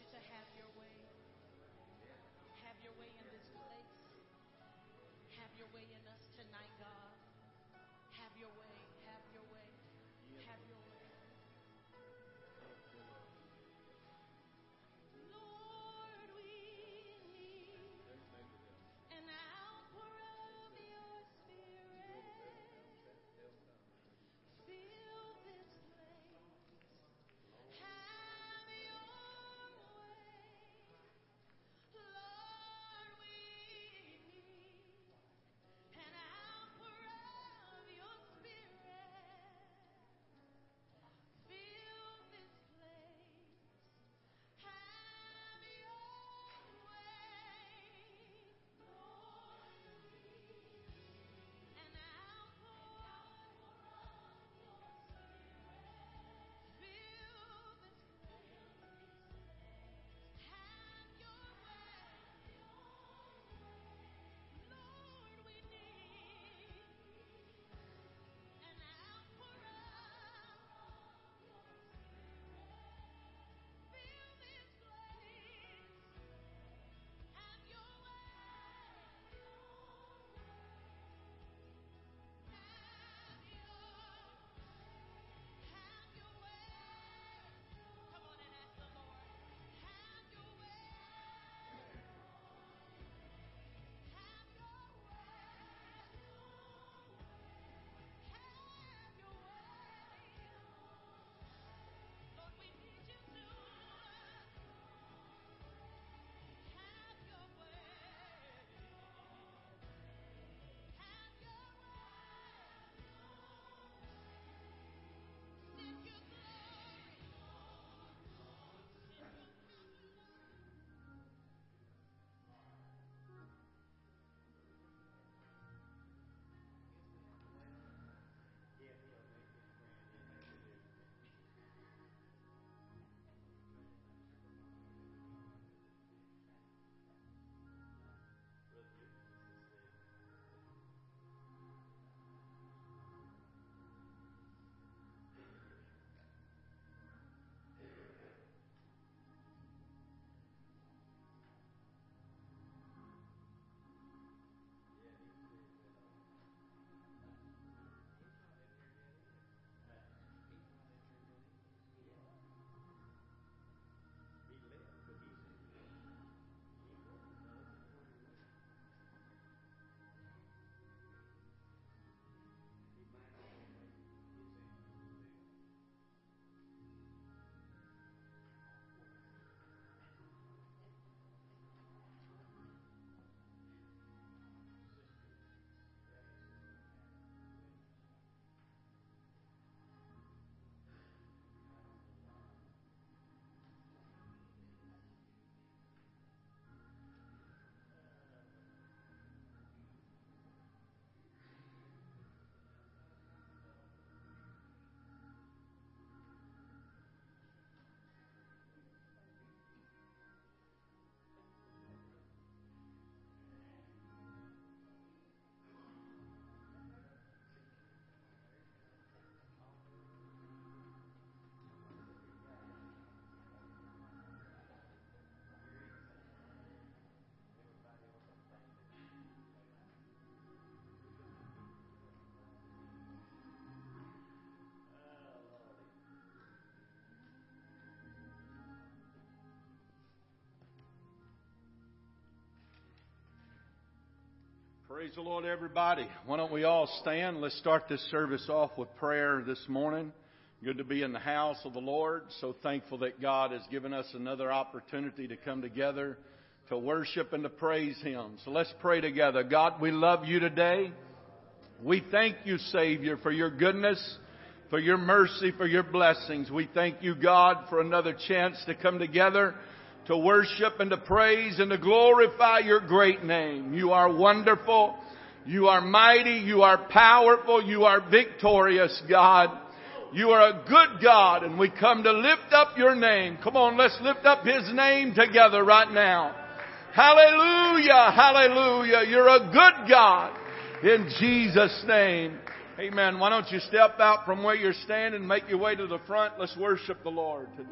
you to have your way. Have your way in this place. Have your way in us tonight, God. Have your way. Have your way. Have your way. Praise the Lord, everybody. Why don't we all stand? Let's start this service off with prayer this morning. Good to be in the house of the Lord. So thankful that God has given us another opportunity to come together to worship and to praise Him. So let's pray together. God, we love You today. We thank You, Savior, for Your goodness, for Your mercy, for Your blessings. We thank You, God, for another chance to come together to worship and to praise and to glorify Your great name. You are wonderful. You are mighty. You are powerful. You are victorious, God. You are a good God, and we come to lift up Your name. Come on, let's lift up His name together right now. Hallelujah, hallelujah. You're a good God in Jesus' name. Amen. Why don't you step out from where you're standing, make your way to the front. Let's worship the Lord today.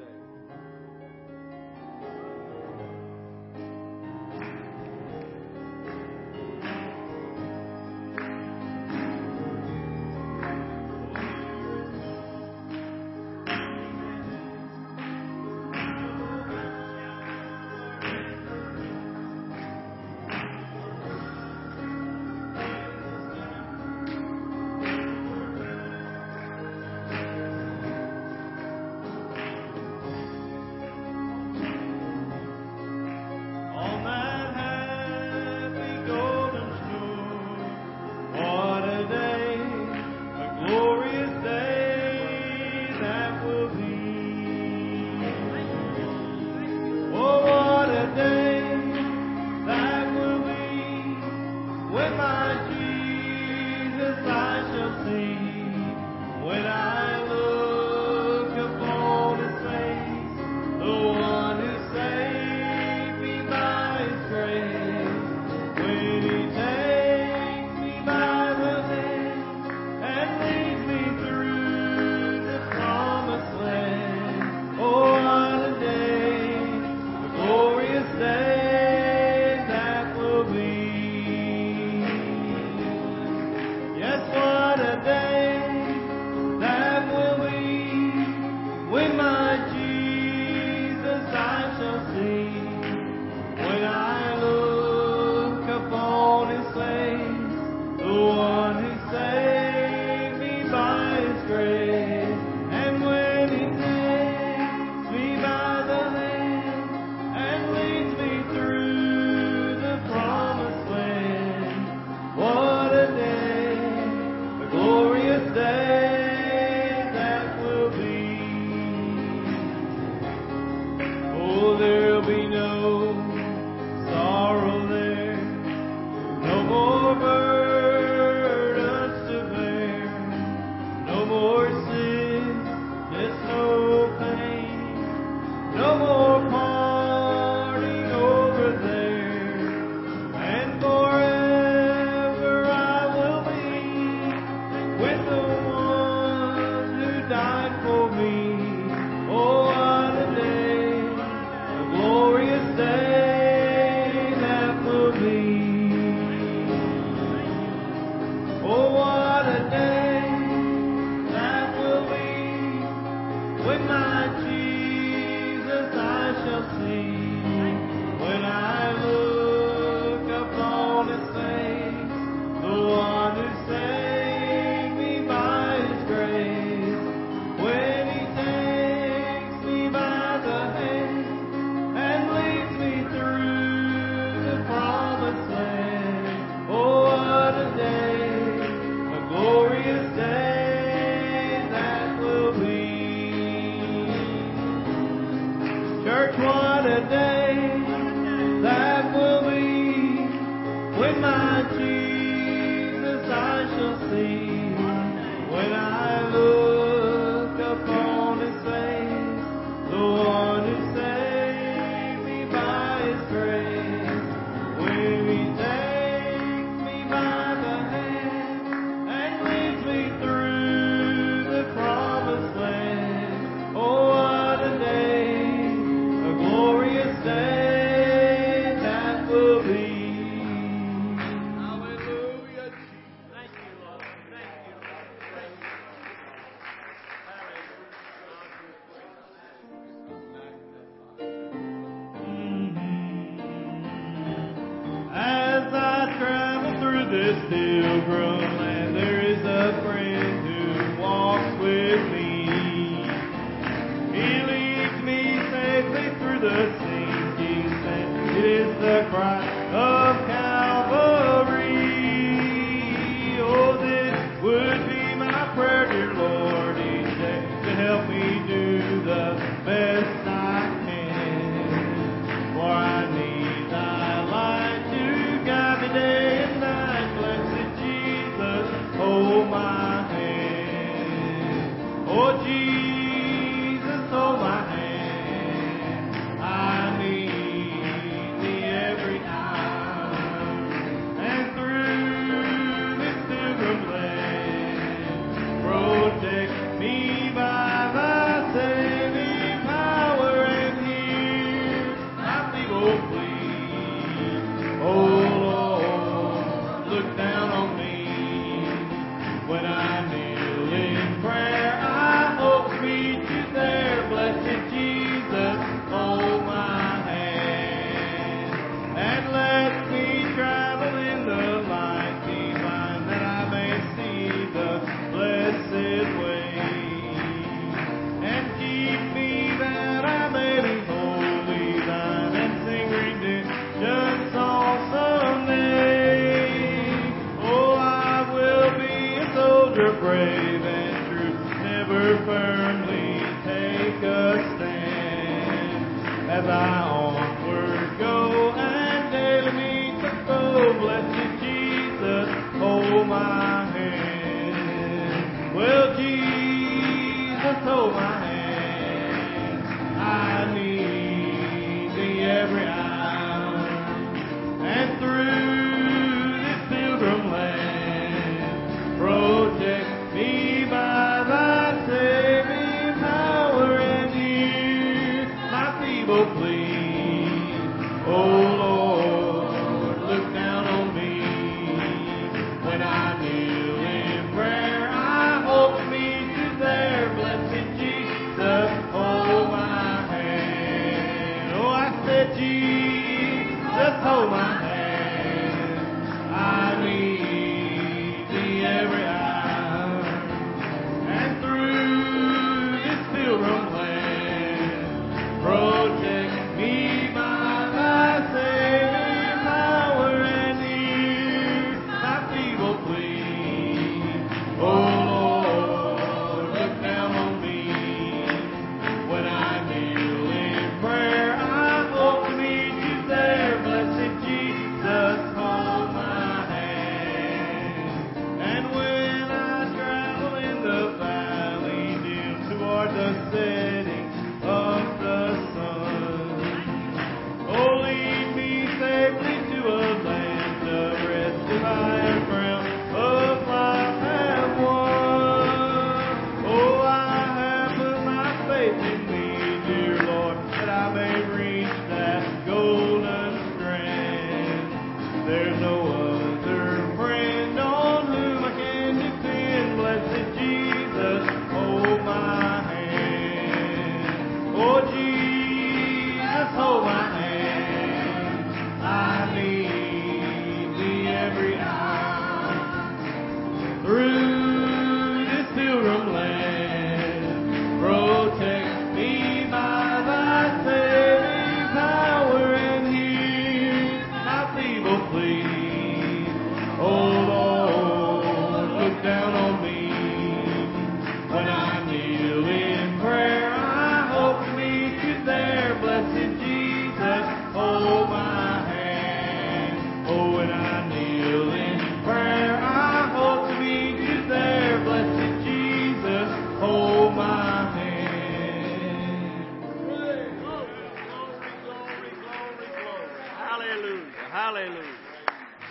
Please.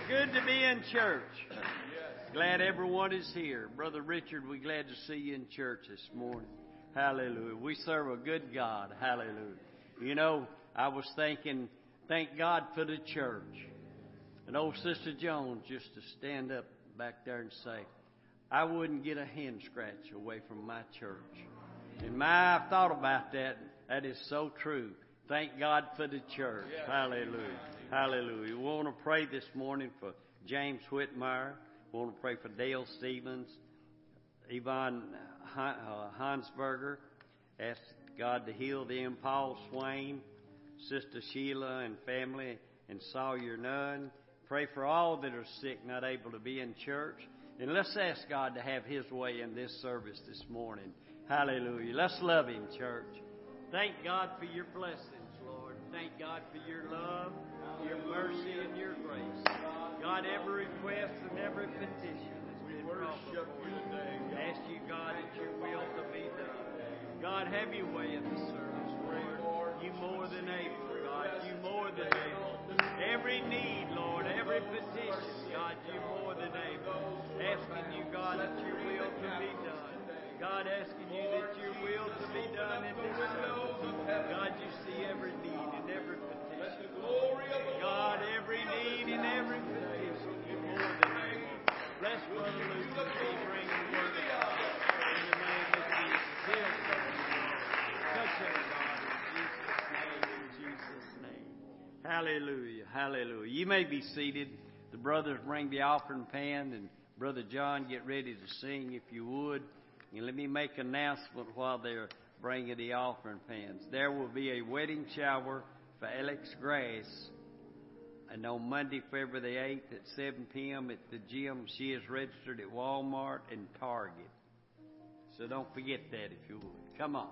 good to be in church. Glad everyone is here. Brother Richard, we're glad to see you in church this morning. Hallelujah. We serve a good God. Hallelujah. You know, I was thinking, thank God for the church. And old Sister Jones used to stand up back there and say, I wouldn't get a hand scratch away from my church. And I've thought about that. That is so true. Thank God for the church. Yes. Hallelujah. Hallelujah. We want to pray this morning for James Whitmire. We want to pray for Dale Stevens, Yvonne Hansberger. Ask God to heal them. Paul Swain, Sister Sheila and family, and Sawyer Nunn. Pray for all that are sick, not able to be in church. And let's ask God to have His way in this service this morning. Hallelujah. Let's love Him, church. Thank God for your blessings, Lord. Thank God for your love, your mercy, and your grace. God, every request and every petition has been brought before you. I ask you, God, that your will to be done. God, have your way in the service, Lord. You more than able, God. You more than able. Every need, Lord, every petition, God, you more than able. Asking you, God, that your will to be done. God, asking you that your will to be done in this service. God, you see every need and every petition. God, every need and every petition, you're more than able. Bless Brother Luper as he brings the word of God. In the name of Jesus. Heal them. Touch everybody in Jesus' name. Hallelujah. Hallelujah. You may be seated. The brothers bring the offering pan, and Brother John, get ready to sing if you would. And let me make an announcement while they're bringing the offering pans. There will be a wedding shower for Alex Grace. And on Monday, February the 8th at 7 p.m. at the gym. She is registered at Walmart and Target. So don't forget that if you would. Come on.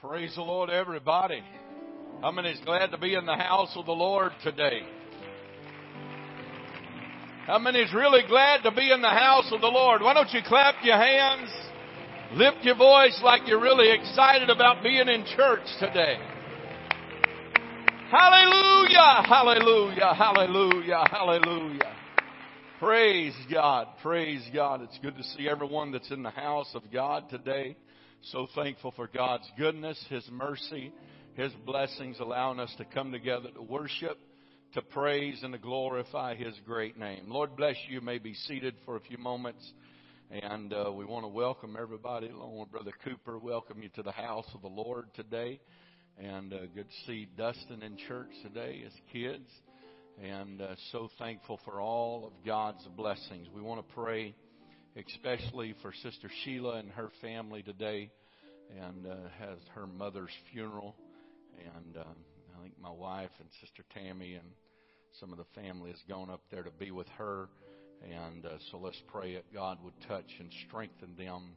Praise the Lord, everybody. How many is glad to be in the house of the Lord today? How many is really glad to be in the house of the Lord? Why don't you clap your hands, lift your voice like you're really excited about being in church today? Hallelujah, hallelujah, hallelujah, hallelujah. Praise God, praise God. It's good to see everyone that's in the house of God today. So thankful for God's goodness, His mercy, His blessings, allowing us to come together to worship, to praise, and to glorify His great name. Lord bless you. You may be seated for a few moments. And we want to welcome everybody, along with Brother Cooper, welcome you to the house of the Lord today. And good to see Dustin in church today, his kids. And so thankful for all of God's blessings. We want to pray especially for Sister Sheila and her family today, and has her mother's funeral. And I think my wife and Sister Tammy and some of the family has gone up there to be with her. And so let's pray that God would touch and strengthen them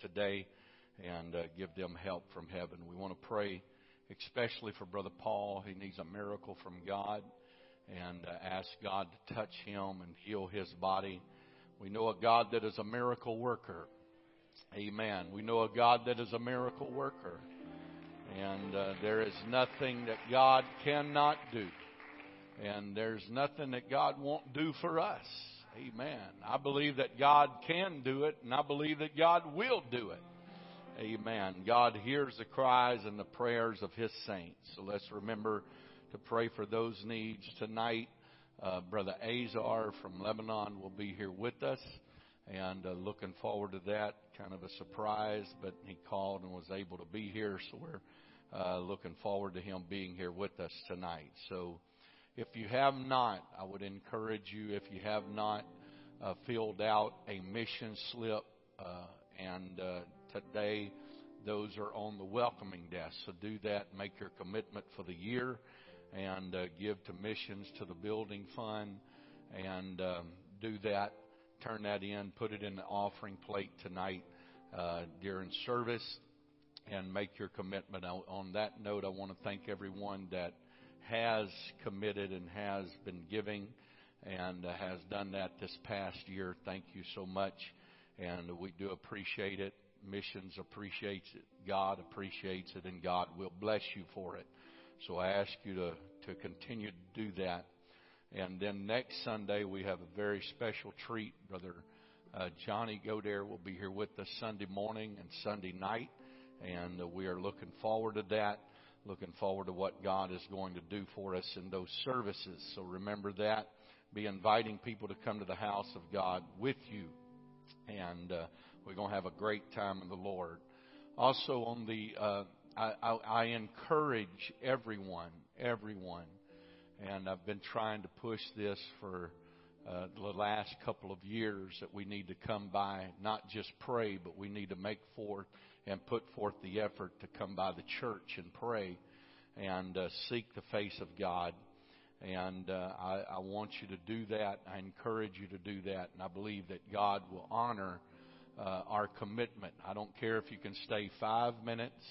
today and give them help from heaven. We want to pray especially for Brother Paul. He needs a miracle from God, and ask God to touch him and heal his body. We know a God that is a miracle worker. Amen. We know a God that is a miracle worker. And there is nothing that God cannot do. And there's nothing that God won't do for us. Amen. I believe that God can do it, and I believe that God will do it. Amen. God hears the cries and the prayers of His saints. So let's remember to pray for those needs tonight. Brother Azar from Lebanon will be here with us. And looking forward to that. Kind of a surprise, but he called and was able to be here. So we're looking forward to him being here with us tonight. So if you have not, I would encourage you, if you have not filled out a mission slip, today those are on the welcoming desk. So do that. Make your commitment for the year and give to missions to the building fund, and do that. Turn that in, put it in the offering plate tonight during service, and make your commitment. On that note, I want to thank everyone that has committed and has been giving and has done that this past year. Thank you so much, and we do appreciate it. Missions appreciates it. God appreciates it, and God will bless you for it. So I ask you to continue to do that. And then next Sunday, we have a very special treat. Brother Johnny Godair will be here with us Sunday morning and Sunday night. And we are looking forward to that, looking forward to what God is going to do for us in those services. So remember that. Be inviting people to come to the house of God with you. And we're going to have a great time in the Lord. Also, on the I encourage everyone. And I've been trying to push this for the last couple of years, that we need to come by, not just pray, but we need to make forth and put forth the effort to come by the church and pray and seek the face of God. And I want you to do that. I encourage you to do that. And I believe that God will honor our commitment. I don't care if you can stay 5 minutes.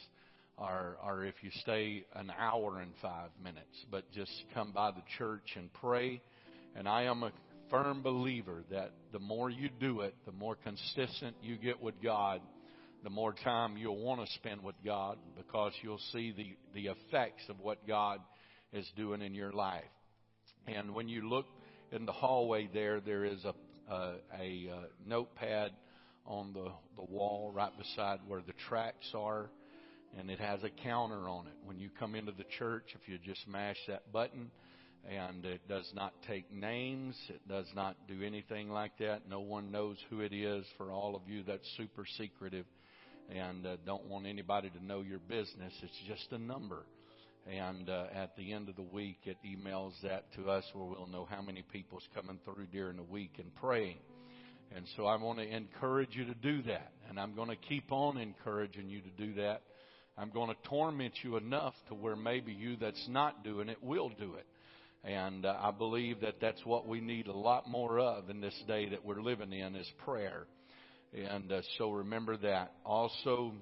Or if you stay an hour and 5 minutes, but just come by the church and pray. And I am a firm believer that the more you do it, the more consistent you get with God, the more time you'll want to spend with God, because you'll see the effects of what God is doing in your life. And when you look in the hallway there is a notepad on the wall right beside where the tracts are. And it has a counter on it. When you come into the church, if you just mash that button, and it does not take names, it does not do anything like that. No one knows who it is. For all of you, that's super secretive, and don't want anybody to know your business. It's just a number. And at the end of the week, it emails that to us, where we'll know how many people's coming through during the week and praying. And so I want to encourage you to do that. And I'm going to keep on encouraging you to do that. I'm going to torment you enough to where maybe you that's not doing it will do it. And I believe that that's what we need a lot more of in this day that we're living in, is prayer. And so remember that. Also,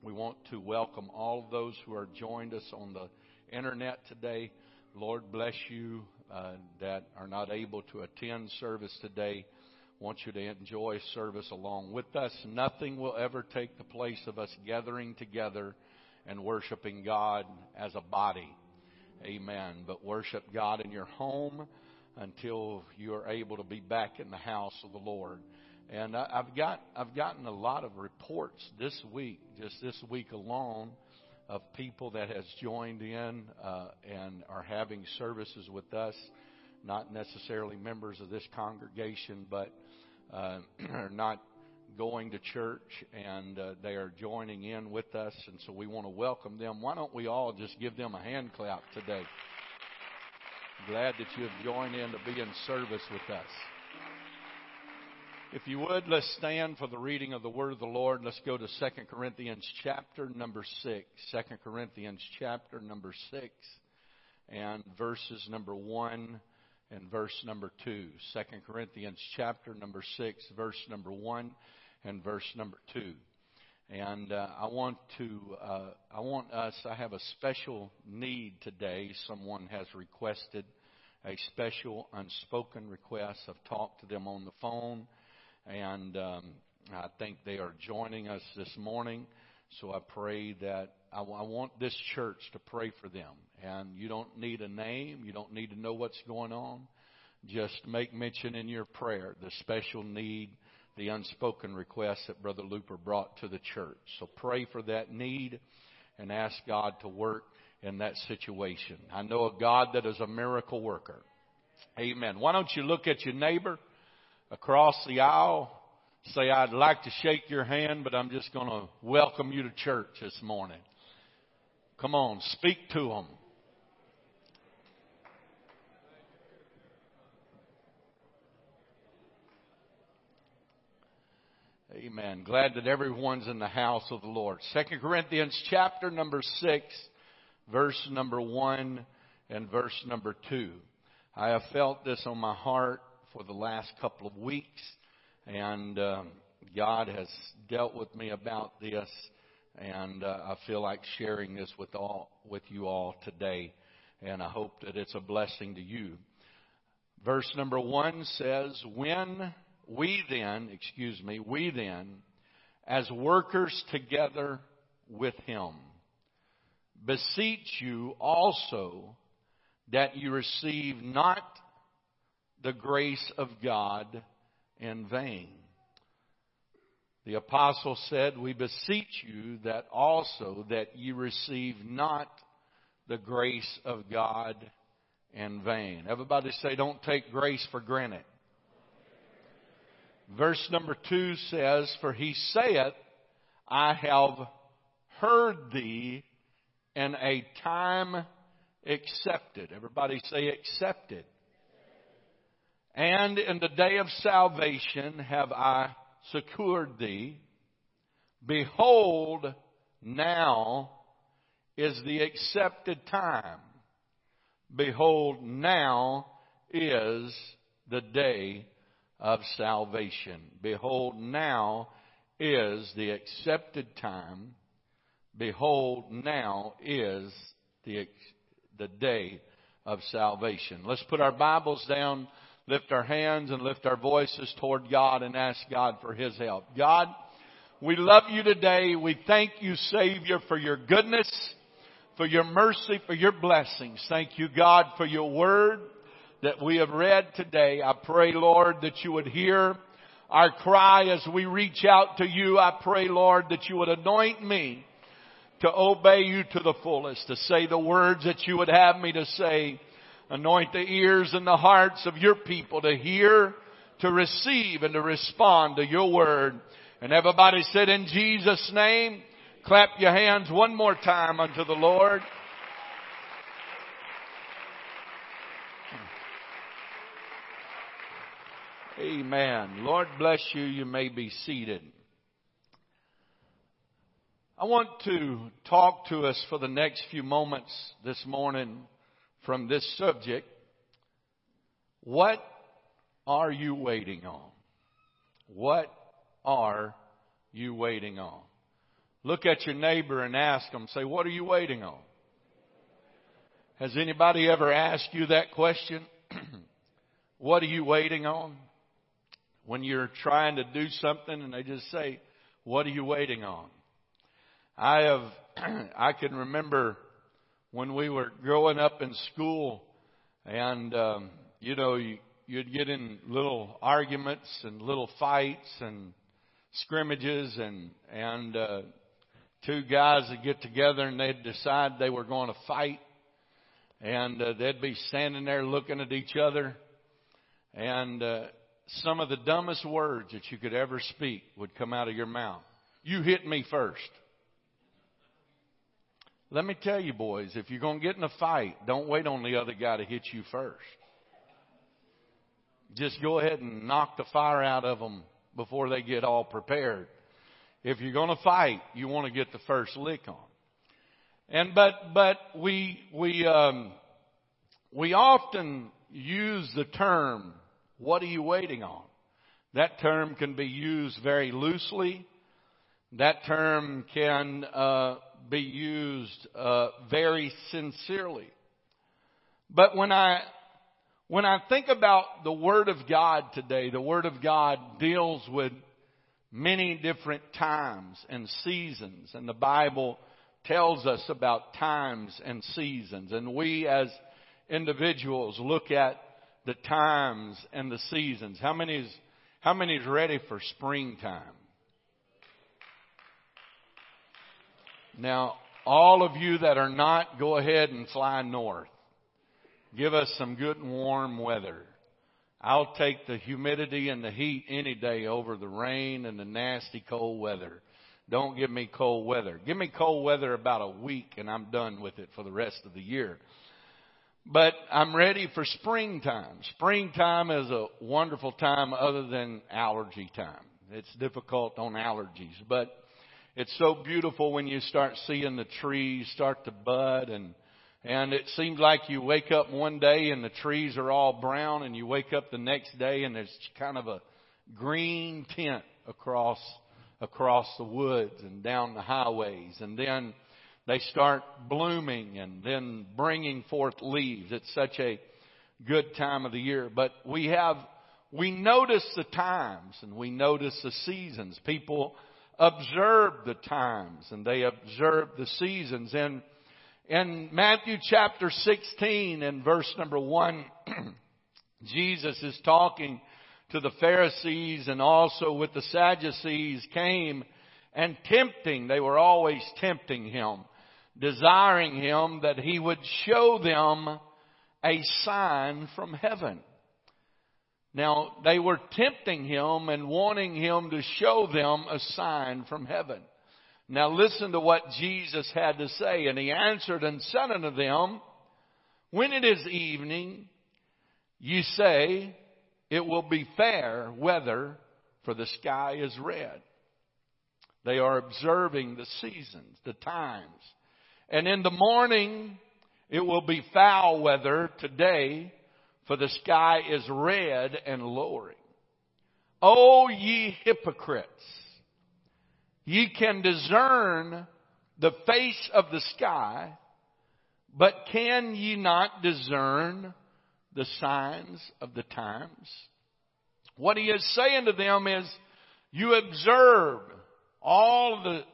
we want to welcome all of those who are joined us on the internet today. Lord bless you that are not able to attend service today. I want you to enjoy service along with us. Nothing will ever take the place of us gathering together and worshiping God as a body. Amen. But worship God in your home until you are able to be back in the house of the Lord. And I've gotten a lot of reports this week, just this week alone, of people that has joined in and are having services with us. Not necessarily members of this congregation, but are not going to church, and they are joining in with us, and so we want to welcome them. Why don't we all just give them a hand clap today? Glad that you have joined in to be in service with us. If you would, let's stand for the reading of the Word of the Lord. Let's go to 2 Corinthians chapter number 6. 2 Corinthians chapter number 6 and verses number 1 and verse number 2. 2 Corinthians chapter number 6, verse number 1 and verse number 2. And I have a special need today. Someone has requested a special unspoken request. I've talked to them on the phone. And I think they are joining us this morning. So I pray that I want this church to pray for them. And you don't need a name. You don't need to know what's going on. Just make mention in your prayer the special need, the unspoken request that Brother Luper brought to the church. So pray for that need and ask God to work in that situation. I know a God that is a miracle worker. Amen. Why don't you look at your neighbor across the aisle, say, I'd like to shake your hand, but I'm just going to welcome you to church this morning. Come on, speak to them. Amen. Glad that everyone's in the house of the Lord. 2 Corinthians chapter number 6, verse number 1 and verse number 2. I have felt this on my heart for the last couple of weeks, and God has dealt with me about this, and I feel like sharing this with you all today, and I hope that it's a blessing to you. Verse number 1 says, we then, as workers together with him, beseech you also that you receive not the grace of God in vain. The apostle said, we beseech you that also that you receive not the grace of God in vain. Everybody say, don't take grace for granted. Verse number 2 says, for he saith, I have heard thee in a time accepted. Everybody say accepted. And in the day of salvation have I secured thee. Behold, now is the accepted time. Behold, now is the day of salvation. Behold, now is the accepted time. Behold, now is the day of salvation. Let's put our Bibles down. Lift our hands and lift our voices toward God and ask God for His help. God, we love you today. We thank you, Savior, for your goodness, for your mercy, for your blessings. Thank you, God, for your word that we have read today. I pray, Lord, that you would hear our cry as we reach out to you. I pray, Lord, that you would anoint me to obey you to the fullest, to say the words that you would have me to say. Anoint the ears and the hearts of your people to hear, to receive, and to respond to your word. And everybody said, in Jesus' name, clap your hands one more time unto the Lord. Amen. Lord bless you. You may be seated. I want to talk to us for the next few moments this morning from this subject. What are you waiting on? What are you waiting on? Look at your neighbor and ask them, say, what are you waiting on? Has anybody ever asked you that question? What are you waiting on? When you're trying to do something and they just say, what are you waiting on? I can remember when we were growing up in school, and, you'd get in little arguments and little fights and scrimmages, and two guys would get together and they'd decide they were going to fight, and they'd be standing there looking at each other, and some of the dumbest words that you could ever speak would come out of your mouth. You hit me first. Let me tell you, boys, if you're going to get in a fight, don't wait on the other guy to hit you first. Just go ahead and knock the fire out of them before they get all prepared. If you're going to fight, you want to get the first lick on. And but we often use the term, "What are you waiting on?" That term can be used very loosely. That term can be used very sincerely. But when I think about the Word of God today, the Word of God deals with many different times and seasons, and the Bible tells us about times and seasons. And we as individuals look at the times and the seasons. How many is ready for springtime? Now, all of you that are not, go ahead and fly north. Give us some good and warm weather. I'll take the humidity and the heat any day over the rain and the nasty cold weather. Don't give me cold weather. Give me cold weather about a week and I'm done with it for the rest of the year. But I'm ready for springtime. Springtime is a wonderful time other than allergy time. It's difficult on allergies, but it's so beautiful when you start seeing the trees start to bud, and it seems like you wake up one day and the trees are all brown, and you wake up the next day and there's kind of a green tint across the woods and down the highways. And then they start blooming and then bringing forth leaves. It's such a good time of the year. But we notice the times and we notice the seasons. People observe the times and they observe the seasons. And in Matthew chapter 16 and verse number 1, Jesus is talking to the Pharisees and also with the Sadducees came and tempting. They were always tempting him, desiring him that he would show them a sign from heaven. Now, they were tempting him and wanting him to show them a sign from heaven. Now, listen to what Jesus had to say. And he answered and said unto them, "When it is evening, ye say, it will be fair weather, for the sky is red." They are observing the seasons, the times. "And in the morning, it will be foul weather today, for the sky is red and lowering. O ye hypocrites, ye can discern the face of the sky, but can ye not discern the signs of the times?" What he is saying to them is, you observe all the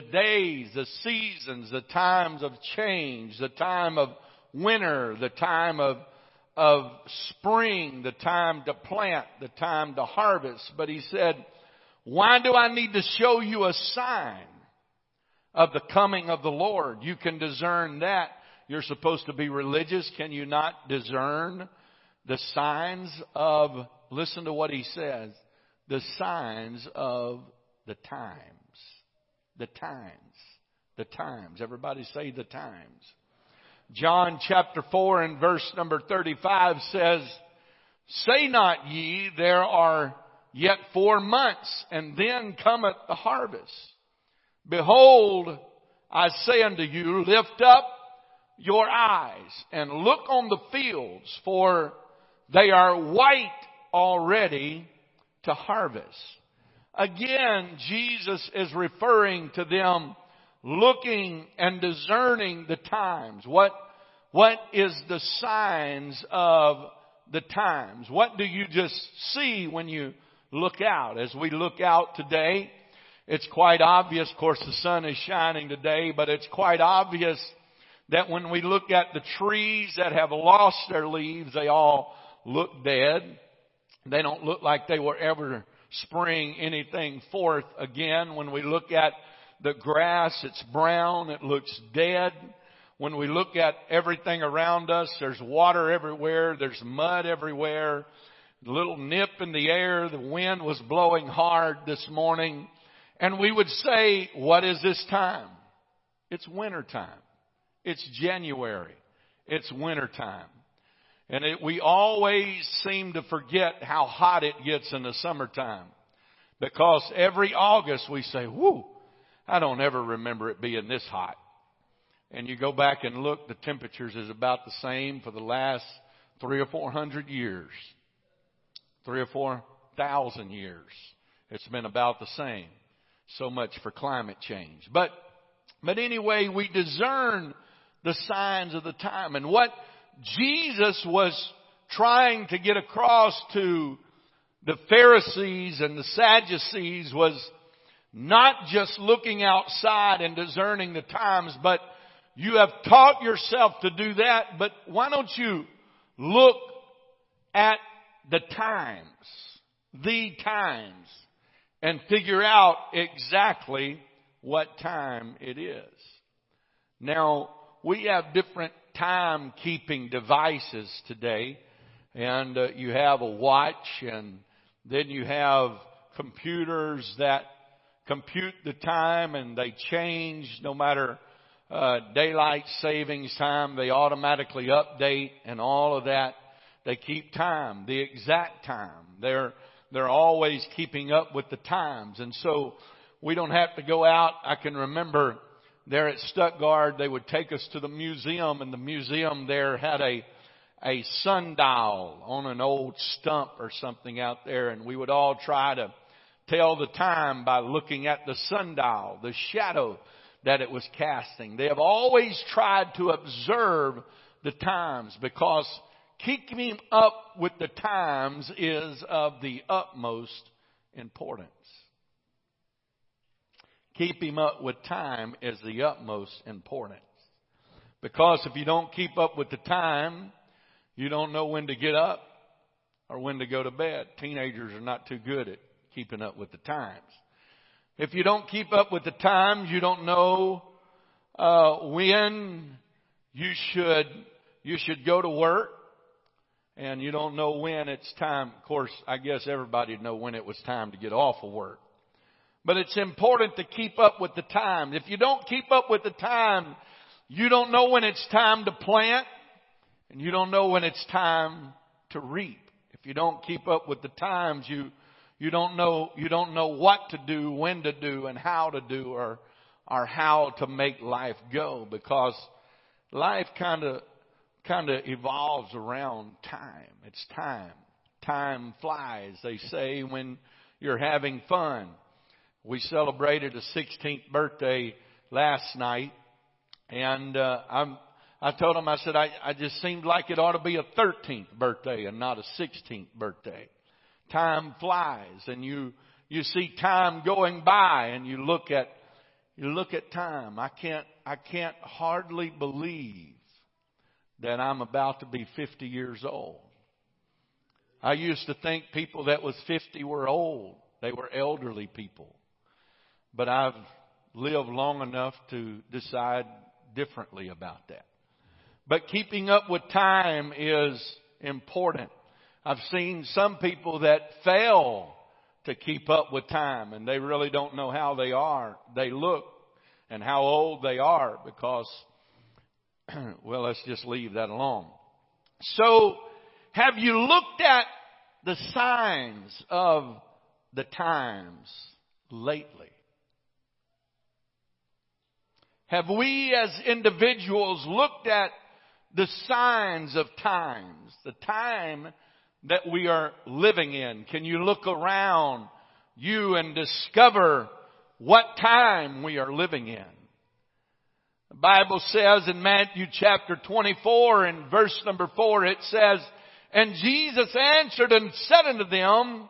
days, the seasons, the times of change, the time of winter, the time of spring, the time to plant, the time to harvest. But he said, why do I need to show you a sign of the coming of the Lord? You can discern that. You're supposed to be religious. Can you not discern the signs of, listen to what he says, the signs of the times. The times. The times. Everybody say the times. John chapter 4 and verse number 35 says, "Say not ye, there are yet 4 months, and then cometh the harvest. Behold, I say unto you, lift up your eyes and look on the fields, for they are white already to harvest." Again, Jesus is referring to them looking and discerning the times. What is the signs of the times? What do you just see when you look out? As we look out today, it's quite obvious. Of course, the sun is shining today, but it's quite obvious that when we look at the trees that have lost their leaves, they all look dead. They don't look like they were ever spring anything forth again. When we look at the grass, it's brown, it looks dead. When we look at everything around us, there's water everywhere, there's mud everywhere, little nip in the air, the wind was blowing hard this morning. And we would say, what is this time? It's winter time. It's January. It's winter time. And we always seem to forget how hot it gets in the summertime. Because every August we say, whoo, I don't ever remember it being this hot. And you go back and look, the temperatures is about the same for the last 300 or 400 years. 3,000 or 4,000 years. It's been about the same. So much for climate change. But anyway, we discern the signs of the time. And what Jesus was trying to get across to the Pharisees and the Sadducees was not just looking outside and discerning the times, but you have taught yourself to do that, but why don't you look at the times, and figure out exactly what time it is. Now, we have different timekeeping devices today, and you have a watch, and then you have computers that compute the time, and they change no matter daylight savings time. They automatically update and all of that. They keep time, the exact time. They're always keeping up with the times. And so we don't have to go out. I can remember there at Stuttgart, they would take us to the museum, and the museum there had a sundial on an old stump or something out there. And we would all try to tell the time by looking at the sundial, the shadow that it was casting. They have always tried to observe the times, because keeping up with the times is of the utmost importance. Keeping up with time is the utmost importance. Because if you don't keep up with the time, you don't know when to get up or when to go to bed. Teenagers are not too good at keeping up with the times. If you don't keep up with the times, you don't know when you should go to work. And you don't know when it's time. Of course, I guess everybody would know when it was time to get off of work. But it's important to keep up with the time. If you don't keep up with the time, you don't know when it's time to plant. And you don't know when it's time to reap. If you don't keep up with the times, you don't know what to do, when to do, and how to do, or how to make life go. Because life kind of evolves around time. It's time. Time flies, they say, when you're having fun. We celebrated a 16th birthday last night, and I told him, I said, I just seemed like it ought to be a 13th birthday and not a 16th birthday. Time flies, and you see time going by, and you look at time. I can't hardly believe that I'm about to be 50 years old. I used to think people that was 50 were old. They were elderly people. But I've lived long enough to decide differently about that. But keeping up with time is important. I've seen some people that fail to keep up with time, and they really don't know how they are. They look and how old they are, because well, let's just leave that alone. So, have you looked at the signs of the times lately? Have we as individuals looked at the signs of times, the time that we are living in? Can you look around you and discover what time we are living in? The Bible says in Matthew chapter 24 and verse number 4, it says, "And Jesus answered and said unto them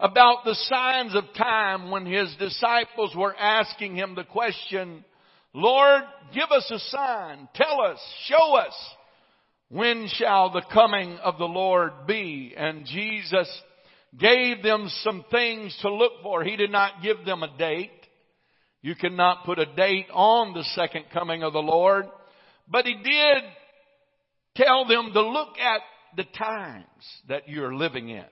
about the signs of time," when his disciples were asking him the question, "Lord, give us a sign, tell us, show us, when shall the coming of the Lord be?" And Jesus gave them some things to look for. He did not give them a date. You cannot put a date on the second coming of the Lord. But he did tell them to look at the times that you're living in.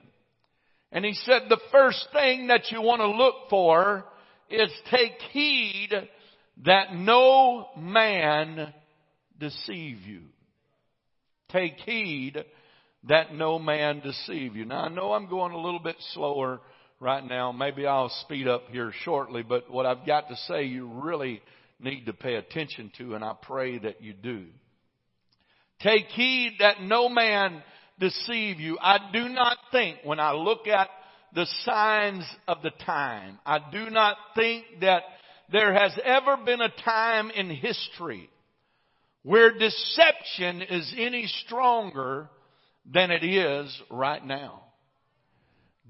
And he said the first thing that you want to look for is take heed that no man deceive you. Take heed that no man deceive you. Now, I know I'm going a little bit slower right now. Maybe I'll speed up here shortly, but what I've got to say you really need to pay attention to, and I pray that you do. Take heed that no man deceive you. I do not think, when I look at the signs of the time, I do not think that there has ever been a time in history where deception is any stronger than it is right now.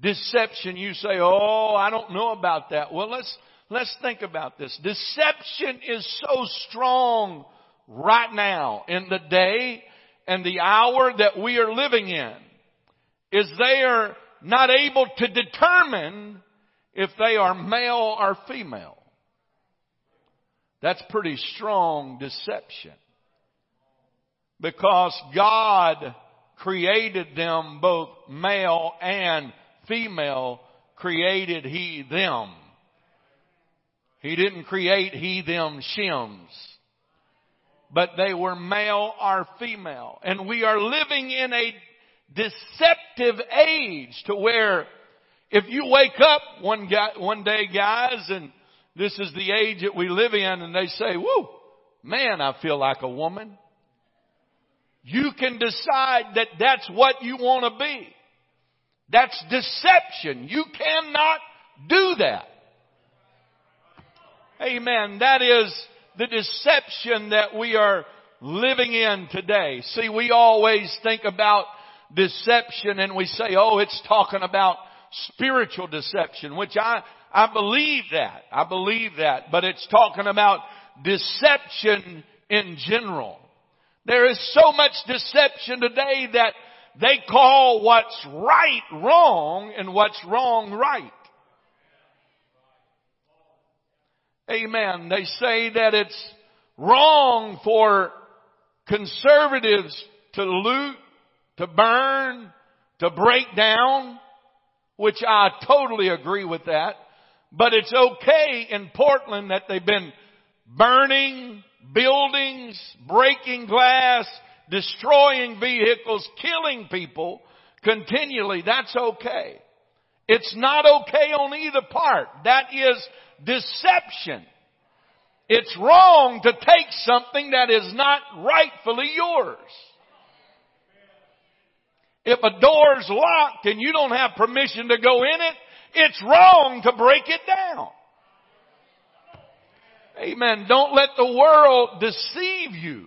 Deception, you say, oh, I don't know about that. Well, let's think about this. Deception is so strong right now in the day and the hour that we are living in, is they are not able to determine if they are male or female. That's pretty strong deception, because God created them both male and female. Created He them. He didn't create he them shims. But they were male or female. And we are living in a deceptive age to where if you wake up one day, guys, and this is the age that we live in, and they say, whoo, man, I feel like a woman. You can decide that that's what you want to be. That's deception. You cannot do that. Amen. That is the deception that we are living in today. See, we always think about deception and we say, oh, it's talking about spiritual deception, which I believe that. I believe that. But it's talking about deception in general. There is so much deception today that they call what's right wrong and what's wrong right. Amen. They say that it's wrong for conservatives to loot, to burn, to break down, which I totally agree with that. But it's okay in Portland that they've been burning buildings, breaking glass, destroying vehicles, killing people continually. That's okay. It's not okay on either part. That is deception. It's wrong to take something that is not rightfully yours. If a door's locked and you don't have permission to go in it, it's wrong to break it down. Amen. Don't let the world deceive you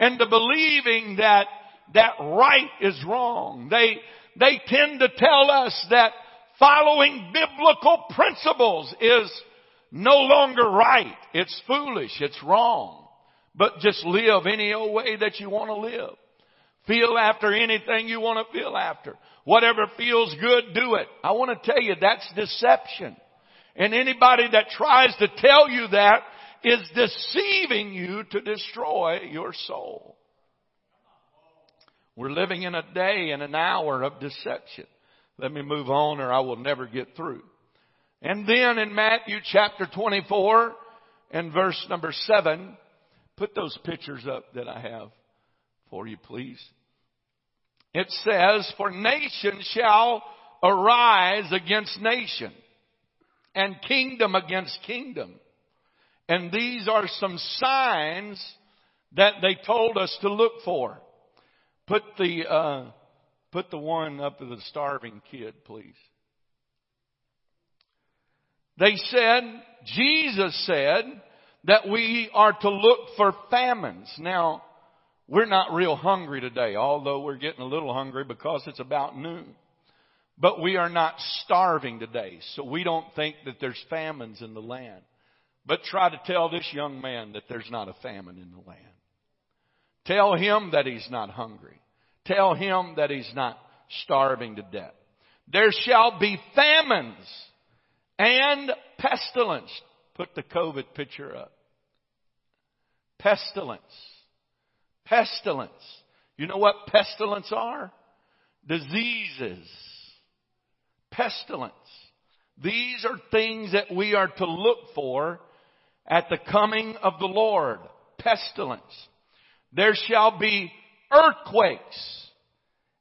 into believing that right is wrong. They tend to tell us that following biblical principles is no longer right. It's foolish. It's wrong. But just live any old way that you want to live. Feel after anything you want to feel after. Whatever feels good, do it. I want to tell you, that's deception. And anybody that tries to tell you that is deceiving you to destroy your soul. We're living in a day and an hour of deception. Let me move on or I will never get through. And then in Matthew chapter 24 and verse number 7, put those pictures up that I have for you, please. It says, for nation shall arise against nation, and kingdom against kingdom. And these are some signs that they told us to look for. Put the one up to the starving kid, please. They said, Jesus said that we are to look for famines. Now, we're not real hungry today, although we're getting a little hungry because it's about noon. But we are not starving today, so we don't think that there's famines in the land. But try to tell this young man that there's not a famine in the land. Tell him that he's not hungry. Tell him that he's not starving to death. There shall be famines and pestilence. Put the COVID picture up. Pestilence. Pestilence. You know what pestilence are? Diseases. Pestilence. These are things that we are to look for at the coming of the Lord. Pestilence. There shall be earthquakes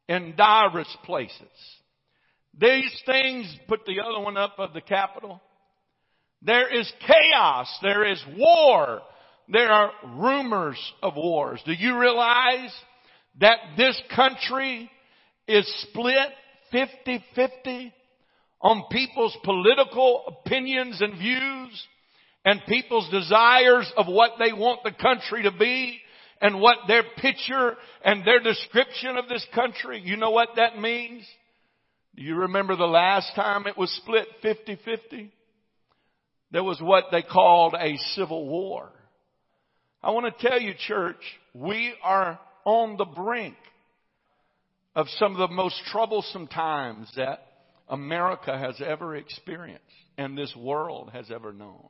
in divers places. These things, put the other one up of the capital. There is chaos. There is war. There are rumors of wars. Do you realize that this country is split 50-50 on people's political opinions and views and people's desires of what they want the country to be and what their picture and their description of this country? You know what that means? Do you remember the last time it was split 50-50? There was what they called a civil war. I want to tell you, church, we are on the brink of some of the most troublesome times that America has ever experienced and this world has ever known.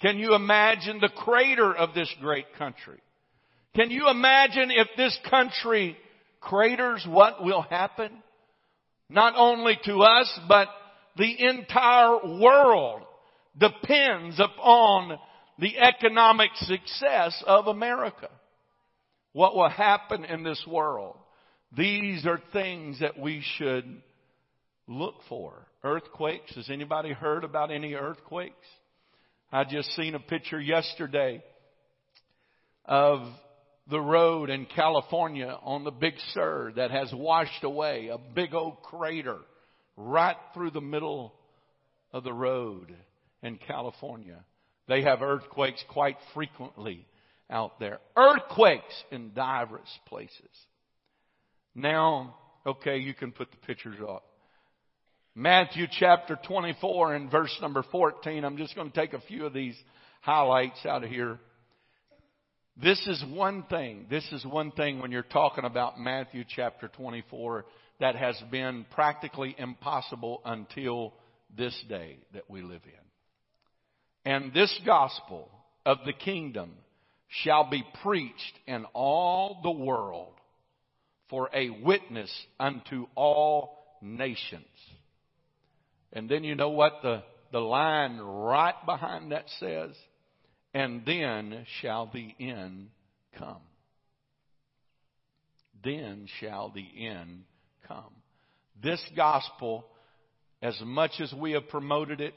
Can you imagine the crater of this great country? Can you imagine if this country craters, what will happen? Not only to us, but the entire world depends upon the economic success of America. What will happen in this world? These are things that we should look for. Earthquakes. Has anybody heard about any earthquakes? I just seen a picture yesterday of the road in California on the Big Sur that has washed away a big old crater right through the middle of the road in California. They have earthquakes quite frequently out there. Earthquakes in diverse places. Now, okay, you can put the pictures up. Matthew chapter 24 and verse number 14. I'm just going to take a few of these highlights out of here. This is one thing. This is one thing when you're talking about Matthew chapter 24 that has been practically impossible until this day that we live in. And this gospel of the kingdom shall be preached in all the world for a witness unto all nations. And then you know what the line right behind that says? And then shall the end come. Then shall the end come. This gospel, as much as we have promoted it,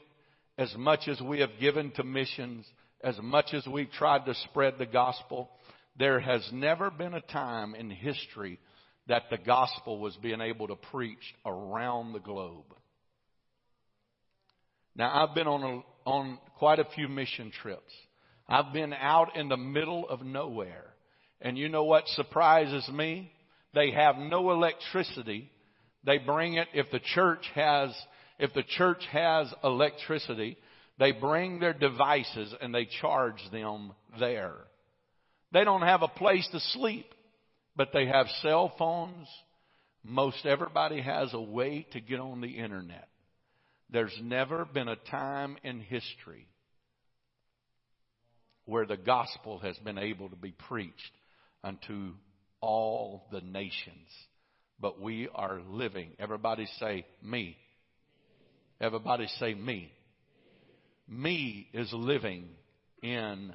as much as we have given to missions, as much as we've tried to spread the gospel, there has never been a time in history that the gospel was being able to preach around the globe. Now, I've been on quite a few mission trips. I've been out in the middle of nowhere. And you know what surprises me? They have no electricity. They bring it if the church has electricity, they bring their devices and they charge them there. They don't have a place to sleep, but they have cell phones. Most everybody has a way to get on the internet. There's never been a time in history where the gospel has been able to be preached unto all the nations. But we are living. Everybody say me. Everybody say me. Me is living in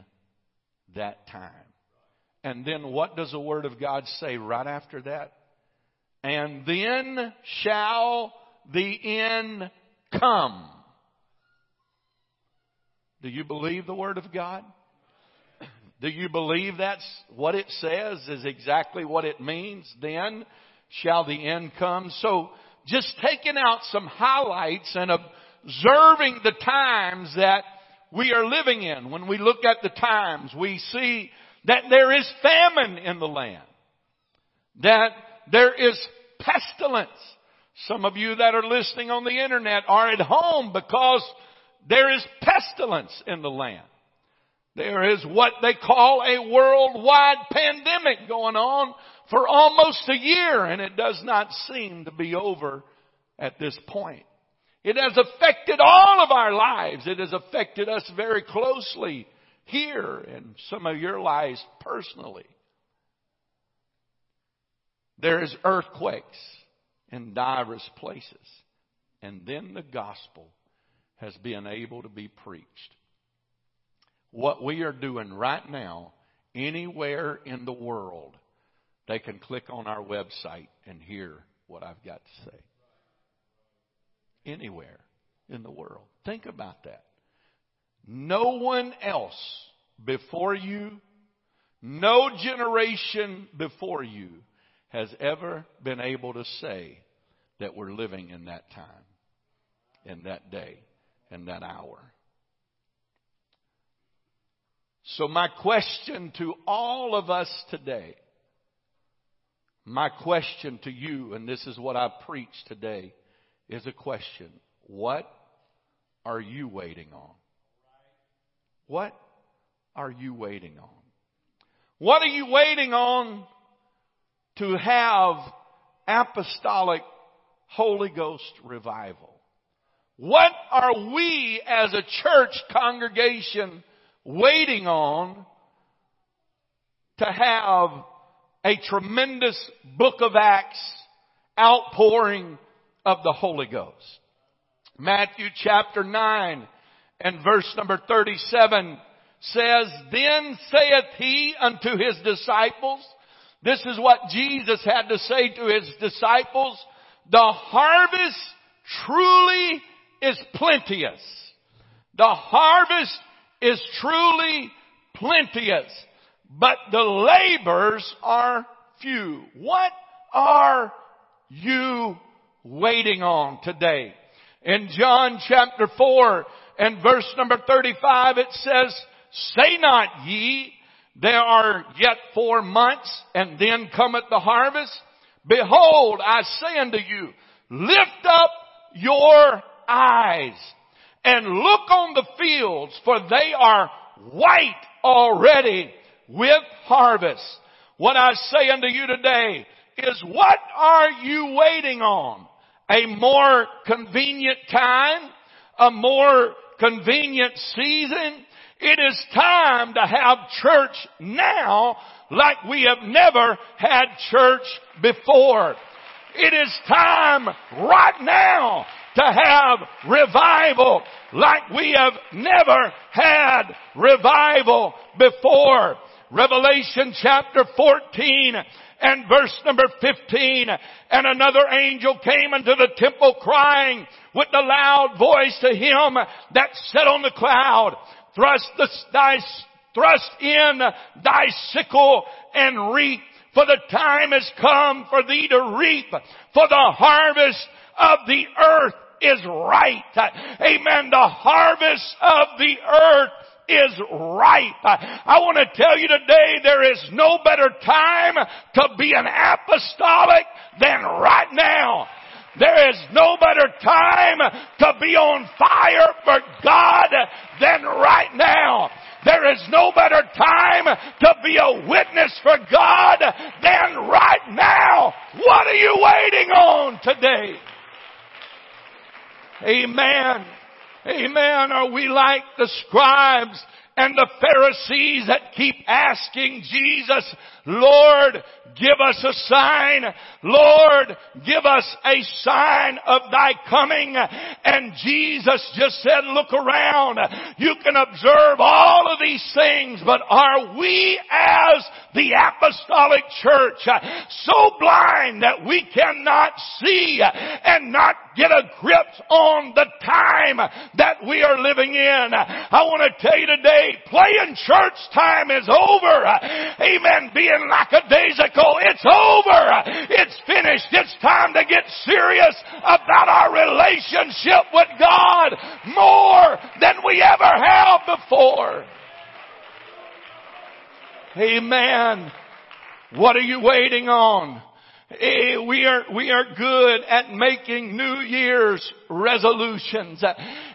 that time. And then what does the Word of God say right after that? And then shall the end come. Do you believe the Word of God? Do you believe that's what it says is exactly what it means? Then shall the end come. So just taking out some highlights and observing the times that we are living in. When we look at the times, we see that there is famine in the land. That there is pestilence. Some of you that are listening on the internet are at home because there is pestilence in the land. There is what they call a worldwide pandemic going on for almost a year, and it does not seem to be over at this point. It has affected all of our lives. It has affected us very closely here and some of your lives personally. There is earthquakes in diverse places. And then the gospel has been able to be preached. What we are doing right now, anywhere in the world, They can click on our website and hear what I've got to say. Anywhere in the world. Think about that. No one else before you, no generation before you has ever been able to say that we're living in that time, in that day, in that hour. So my question to all of us today, my question to you, and this is what I preach today, is a question. What are you waiting on? What are you waiting on? What are you waiting on to have apostolic Holy Ghost revival? What are we as a church congregation waiting on to have a tremendous book of Acts outpouring of the Holy Ghost? Matthew chapter 9 and verse number 37 says, "Then saith he unto his disciples," this is what Jesus had to say to his disciples, "The harvest truly is plenteous." The harvest is truly plenteous, but the labors are few. What are you waiting on today? In John chapter 4 and verse number 35, it says, "Say not ye, there are yet 4 months, and then cometh the harvest. Behold, I say unto you, lift up your eyes and look on the fields, for they are white already with harvest." What I say unto you today is, what are you waiting on? A more convenient time, a more convenient season. It is time to have church now like we have never had church before. It is time right now to have revival like we have never had revival before. Revelation chapter 14 and verse number 15. "And another angel came into the temple crying with a loud voice to him that sat on the cloud, Thrust in thy sickle and reap, for the time has come for thee to reap, for the harvest of the earth is ripe." Amen. The harvest of the earth is ripe. I want to tell you today, there is no better time to be an apostolic than right now. There is no better time to be on fire for God than right now. There is no better time to be a witness for God than right now. What are you waiting on today? Amen. Amen. Are we like the scribes and the Pharisees that keep asking Jesus, "Lord, give us a sign. Lord, give us a sign of thy coming." And Jesus just said, "Look around. You can observe all of these things, but are we as the apostolic church so blind that we cannot see and not get a grip on the time that we are living in?" I want to tell you today, playing church time is over. Amen. Being lackadaisical, it's over. It's finished. It's time to get serious about our relationship with God more than we ever have before. Amen. What are you waiting on? We are good at making New Year's resolutions.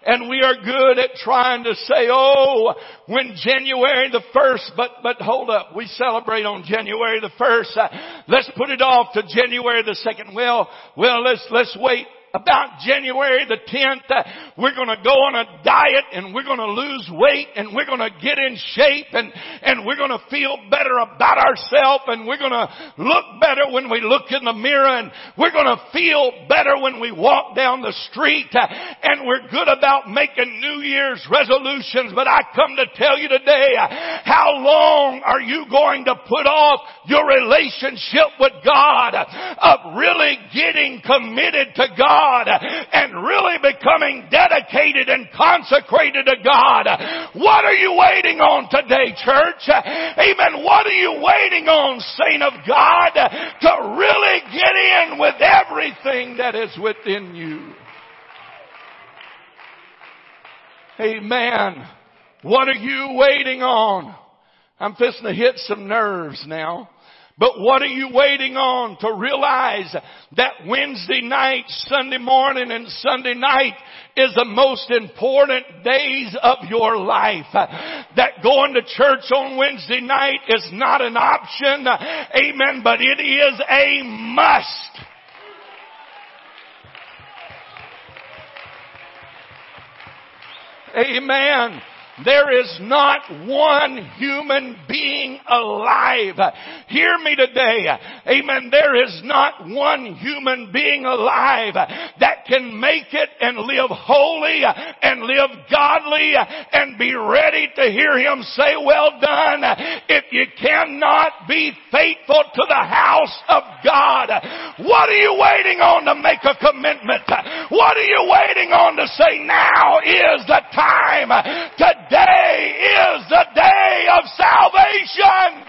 And we are good at trying to say, "Oh, when January the 1st, but hold up, we celebrate on January the 1st. Let's put it off to January the 2nd. Well, let's wait about January the 10th, we're going to go on a diet and we're going to lose weight and we're going to get in shape and we're going to feel better about ourselves and we're going to look better when we look in the mirror and we're going to feel better when we walk down the street and we're good about making New Year's resolutions. But I come to tell you today, how long are you going to put off your relationship with God, of really getting committed to God and really becoming dedicated and consecrated to God? What are you waiting on today, church? Amen. What are you waiting on, saint of God, to really get in with everything that is within you? Amen. What are you waiting on? I'm fixing to hit some nerves now. But what are you waiting on to realize that Wednesday night, Sunday morning, and Sunday night is the most important days of your life? That going to church on Wednesday night is not an option, amen, but it is a must. Amen. There is not one human being alive. Hear me today. Amen. There is not one human being alive that can make it and live holy and live godly and be ready to hear Him say, well done, if you cannot be faithful to the house of God. What are you waiting on to make a commitment? What are you waiting on to say, now is the time to Today is the day of salvation.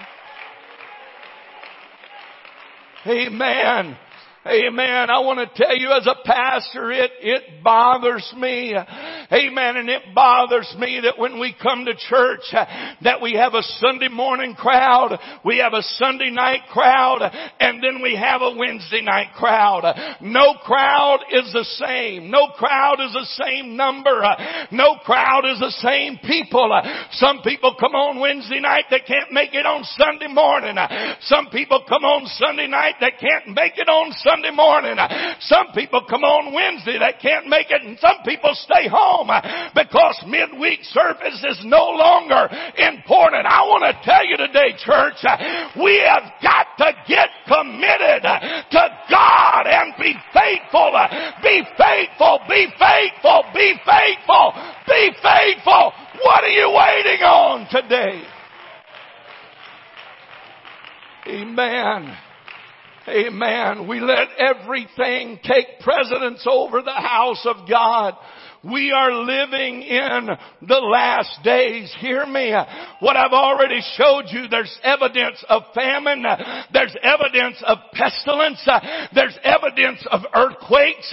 Amen. Amen. I want to tell you as a pastor, it bothers me. Amen. And it bothers me that when we come to church, that we have a Sunday morning crowd, we have a Sunday night crowd, and then we have a Wednesday night crowd. No crowd is the same. No crowd is the same number. No crowd is the same people. Some people come on Wednesday night that can't make it on Sunday morning. Some people come on Sunday night that can't make it on Sunday morning. Some people come on Wednesday that can't make it, and some people stay home because midweek service is no longer important. I want to tell you today, church, we have got to get committed to God and be faithful. Be faithful. Be faithful. Be faithful. Be faithful. What are you waiting on today? Amen. Amen. We let everything take precedence over the house of God. We are living in the last days. Hear me. What I've already showed you, there's evidence of famine. There's evidence of pestilence. There's evidence of earthquakes.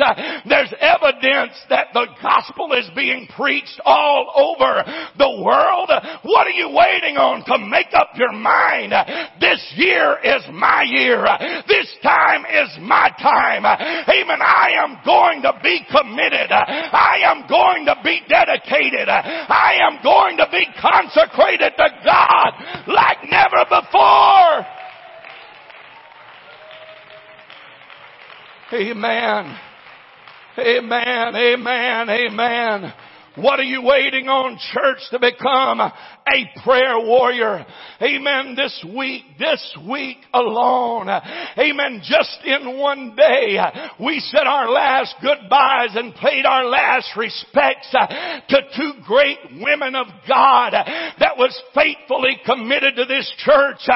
There's evidence that the gospel is being preached all over the world. What are you waiting on to make up your mind? This year is my year. This time is my time. Amen. I am going to be committed. I am going to be dedicated. I am going to be consecrated to God like never before. Amen. Amen. Amen. Amen. What are you waiting on, church, to become a prayer warrior? Amen. This week alone. Amen. Just in one day, we said our last goodbyes and paid our last respects to two great women of God that was faithfully committed to this church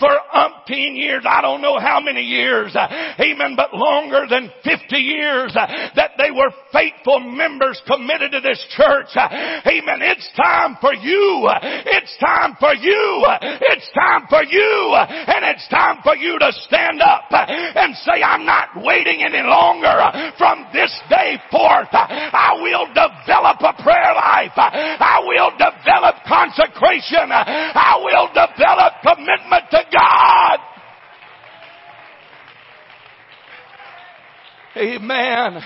for umpteen years. I don't know how many years. Amen. But longer than 50 years that they were faithful members committed to this church. Amen. It's time for you. It's time for you. It's time for you. And it's time for you to stand up and say, I'm not waiting any longer. From this day forth, I will develop a prayer life. I will develop consecration. I will develop commitment to God. Amen.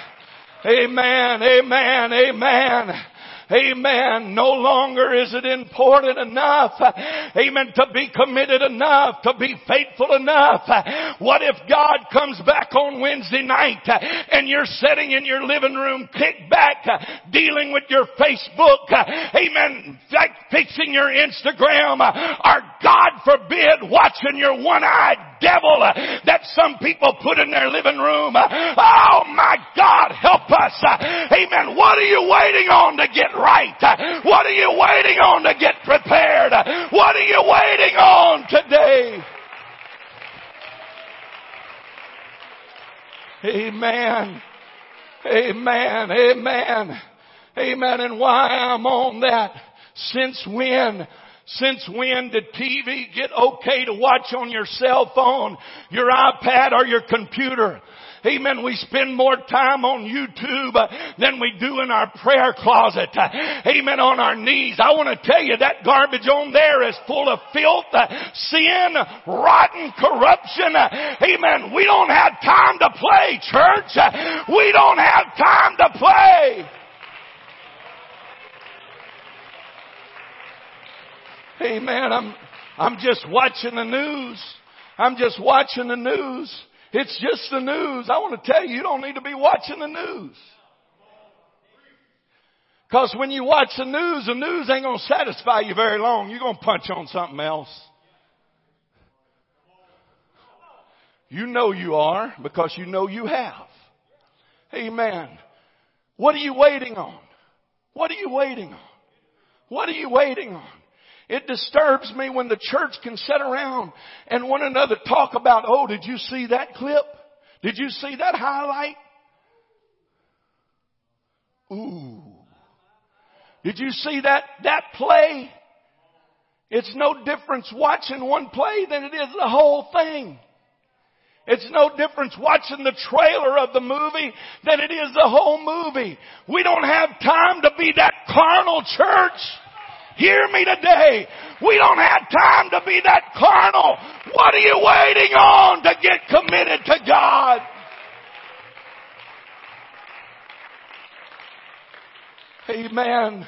Amen, amen, amen. Amen. No longer is it important enough, amen, to be committed enough, to be faithful enough. What if God comes back on Wednesday night and you're sitting in your living room, kicked back, dealing with your Facebook, amen, fixing your Instagram, or God forbid, watching your one-eyed devil that some people put in their living room. Oh my God, help us. Amen. What are you waiting on to get right? What are you waiting on to get prepared? What are you waiting on today? Amen. Amen. Amen. Amen. And why I'm on that? Since when did TV get okay to watch on your cell phone, your iPad, or your computer? Amen. We spend more time on YouTube than we do in our prayer closet. Amen. On our knees. I want to tell you that garbage on there is full of filth, sin, rotten corruption. Amen. We don't have time to play, church. We don't have time to play. Amen. I'm just watching the news. I'm just watching the news. It's just the news. I want to tell you, you don't need to be watching the news. Because when you watch the news ain't going to satisfy you very long. You're going to punch on something else. You know you are, because you know you have. Amen. What are you waiting on? What are you waiting on? What are you waiting on? It disturbs me when the church can sit around and one another talk about, oh, did you see that clip? Did you see that highlight? Ooh. Did you see that play? It's no difference watching one play than it is the whole thing. It's no difference watching the trailer of the movie than it is the whole movie. We don't have time to be that carnal, church. Hear me today. We don't have time to be that carnal. What are you waiting on to get committed to God? Amen.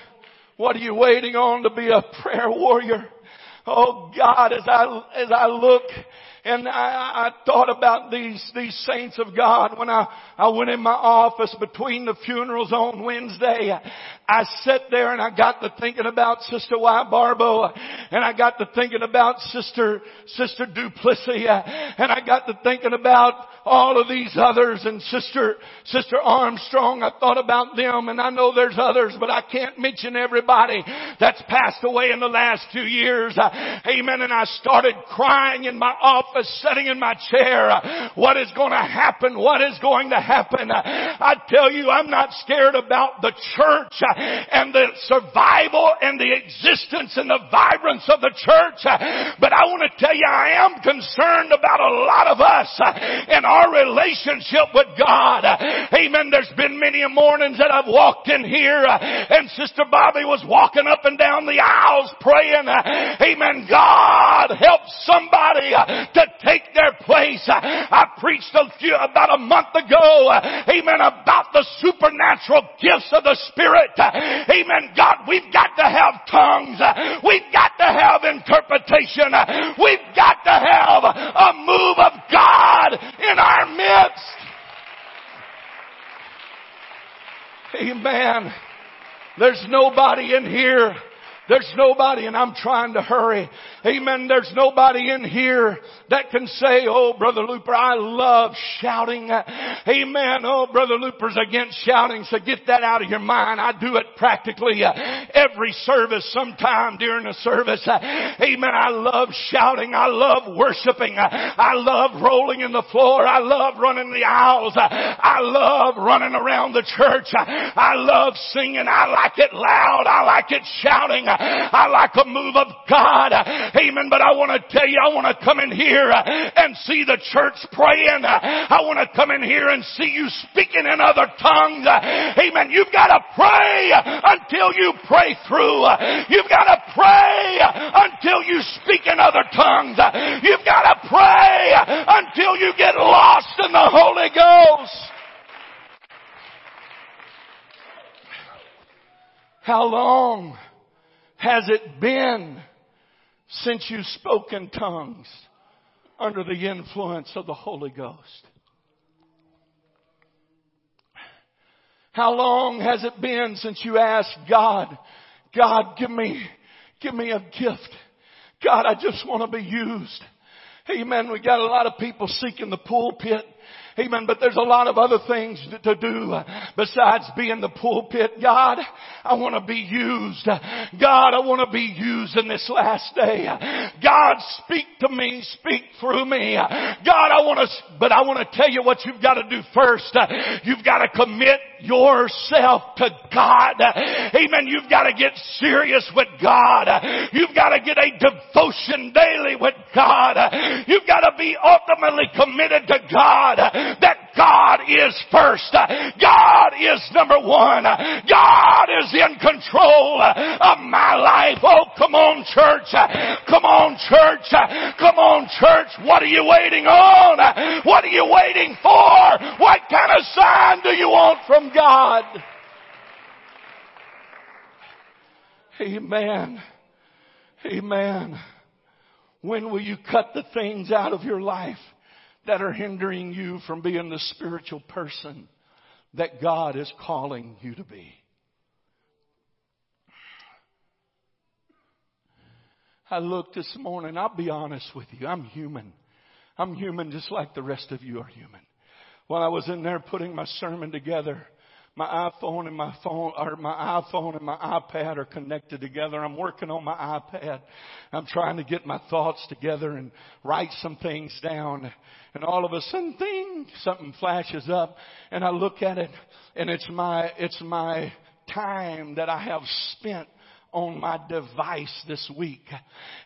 What are you waiting on to be a prayer warrior? Oh God, as I look and I thought about these saints of God when I went in my office between the funerals on Wednesday. I sat there and I got to thinking about Sister Y. Barbo, and I got to thinking about Sister Duplicy, and I got to thinking about all of these others, and Sister Armstrong. I thought about them, and I know there's others, but I can't mention everybody that's passed away in the last 2 years. Amen. And I started crying in my office, sitting in my chair. What is going to happen? What is going to happen? I tell you, I'm not scared about the church and the survival and the existence and the vibrance of the church. But I want to tell you, I am concerned about a lot of us and our relationship with God. Amen. There's been many mornings that I've walked in here and Sister Bobby was walking up and down the aisles praying, amen, God, help somebody to take their place. I preached about a month ago, amen, about the supernatural gifts of the Spirit. Amen. God, we've got to have tongues. We've got to have interpretation. We've got to have a move of God in our midst. Amen. There's nobody in here. There's nobody, and I'm trying to hurry. Amen. There's nobody in here that can say, oh, Brother Luper, I love shouting. Amen. Oh, Brother Luper's against shouting, so get that out of your mind. I do it practically every service, sometime during a service. Amen. I love shouting. I love worshiping. I love rolling in the floor. I love running the aisles. I love running around the church. I love singing. I like it loud. I like it shouting. I like a move of God. Amen. But I want to tell you, I want to come in here and see the church praying. I want to come in here and see you speaking in other tongues. Amen. You've got to pray until you pray through. You've got to pray until you speak in other tongues. You've got to pray until you get lost in the Holy Ghost. How long has it been since you spoke in tongues under the influence of the Holy Ghost? How long has it been since you asked God, God, give me a gift. God, I just want to be used. Amen. We got a lot of people seeking the pulpit. Amen. But there's a lot of other things to do besides being the pulpit. God, I want to be used. God, I want to be used in this last day. God, speak to me. Speak through me. God, I want to tell you what you've got to do first. You've got to commit yourself to God. Amen. You've got to get serious with God. You've got to get a devotion daily with God. You've got to be ultimately committed to God. That God is first. God is number one. God is in control of my life. Oh, come on, church. Come on, church. Come on, church. What are you waiting on? What are you waiting for? What kind of sign do you want from God? Amen. Amen. When will you cut the things out of your life that are hindering you from being the spiritual person that God is calling you to be? I looked this morning. I'll be honest with you. I'm human. I'm human just like the rest of you are human. While I was in there putting my sermon together, my iPhone and my iPad are connected together. I'm working on my iPad. I'm trying to get my thoughts together and write some things down. And all of a sudden, ding, something flashes up, and I look at it, and it's my time that I have spent on my device this week.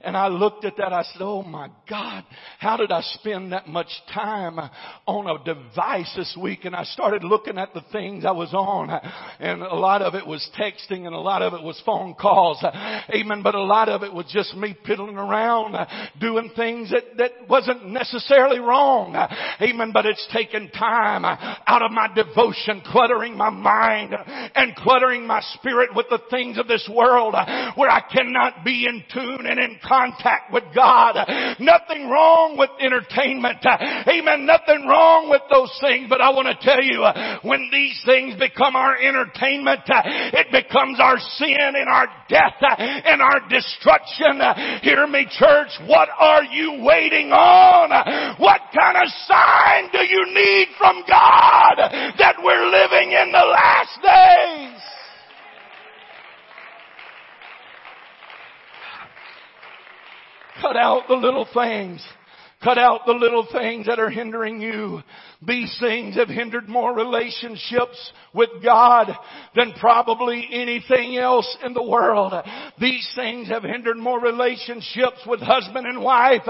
And I looked at that. I said, oh my God, how did I spend that much time on a device this week? And I started looking at the things I was on. And a lot of it was texting, and a lot of it was phone calls. Amen. But a lot of it was just me piddling around, doing things that wasn't necessarily wrong. Amen. But it's taken time out of my devotion, cluttering my mind and cluttering my spirit with the things of this world, where I cannot be in tune and in contact with God. Nothing wrong with entertainment. Amen. Nothing wrong with those things. But I want to tell you, when these things become our entertainment, it becomes our sin and our death and our destruction. Hear me, church. What are you waiting on? What kind of sign do you need from God that we're living in the last days? Cut out the little things. Cut out the little things that are hindering you. These things have hindered more relationships with God than probably anything else in the world. These things have hindered more relationships with husband and wife,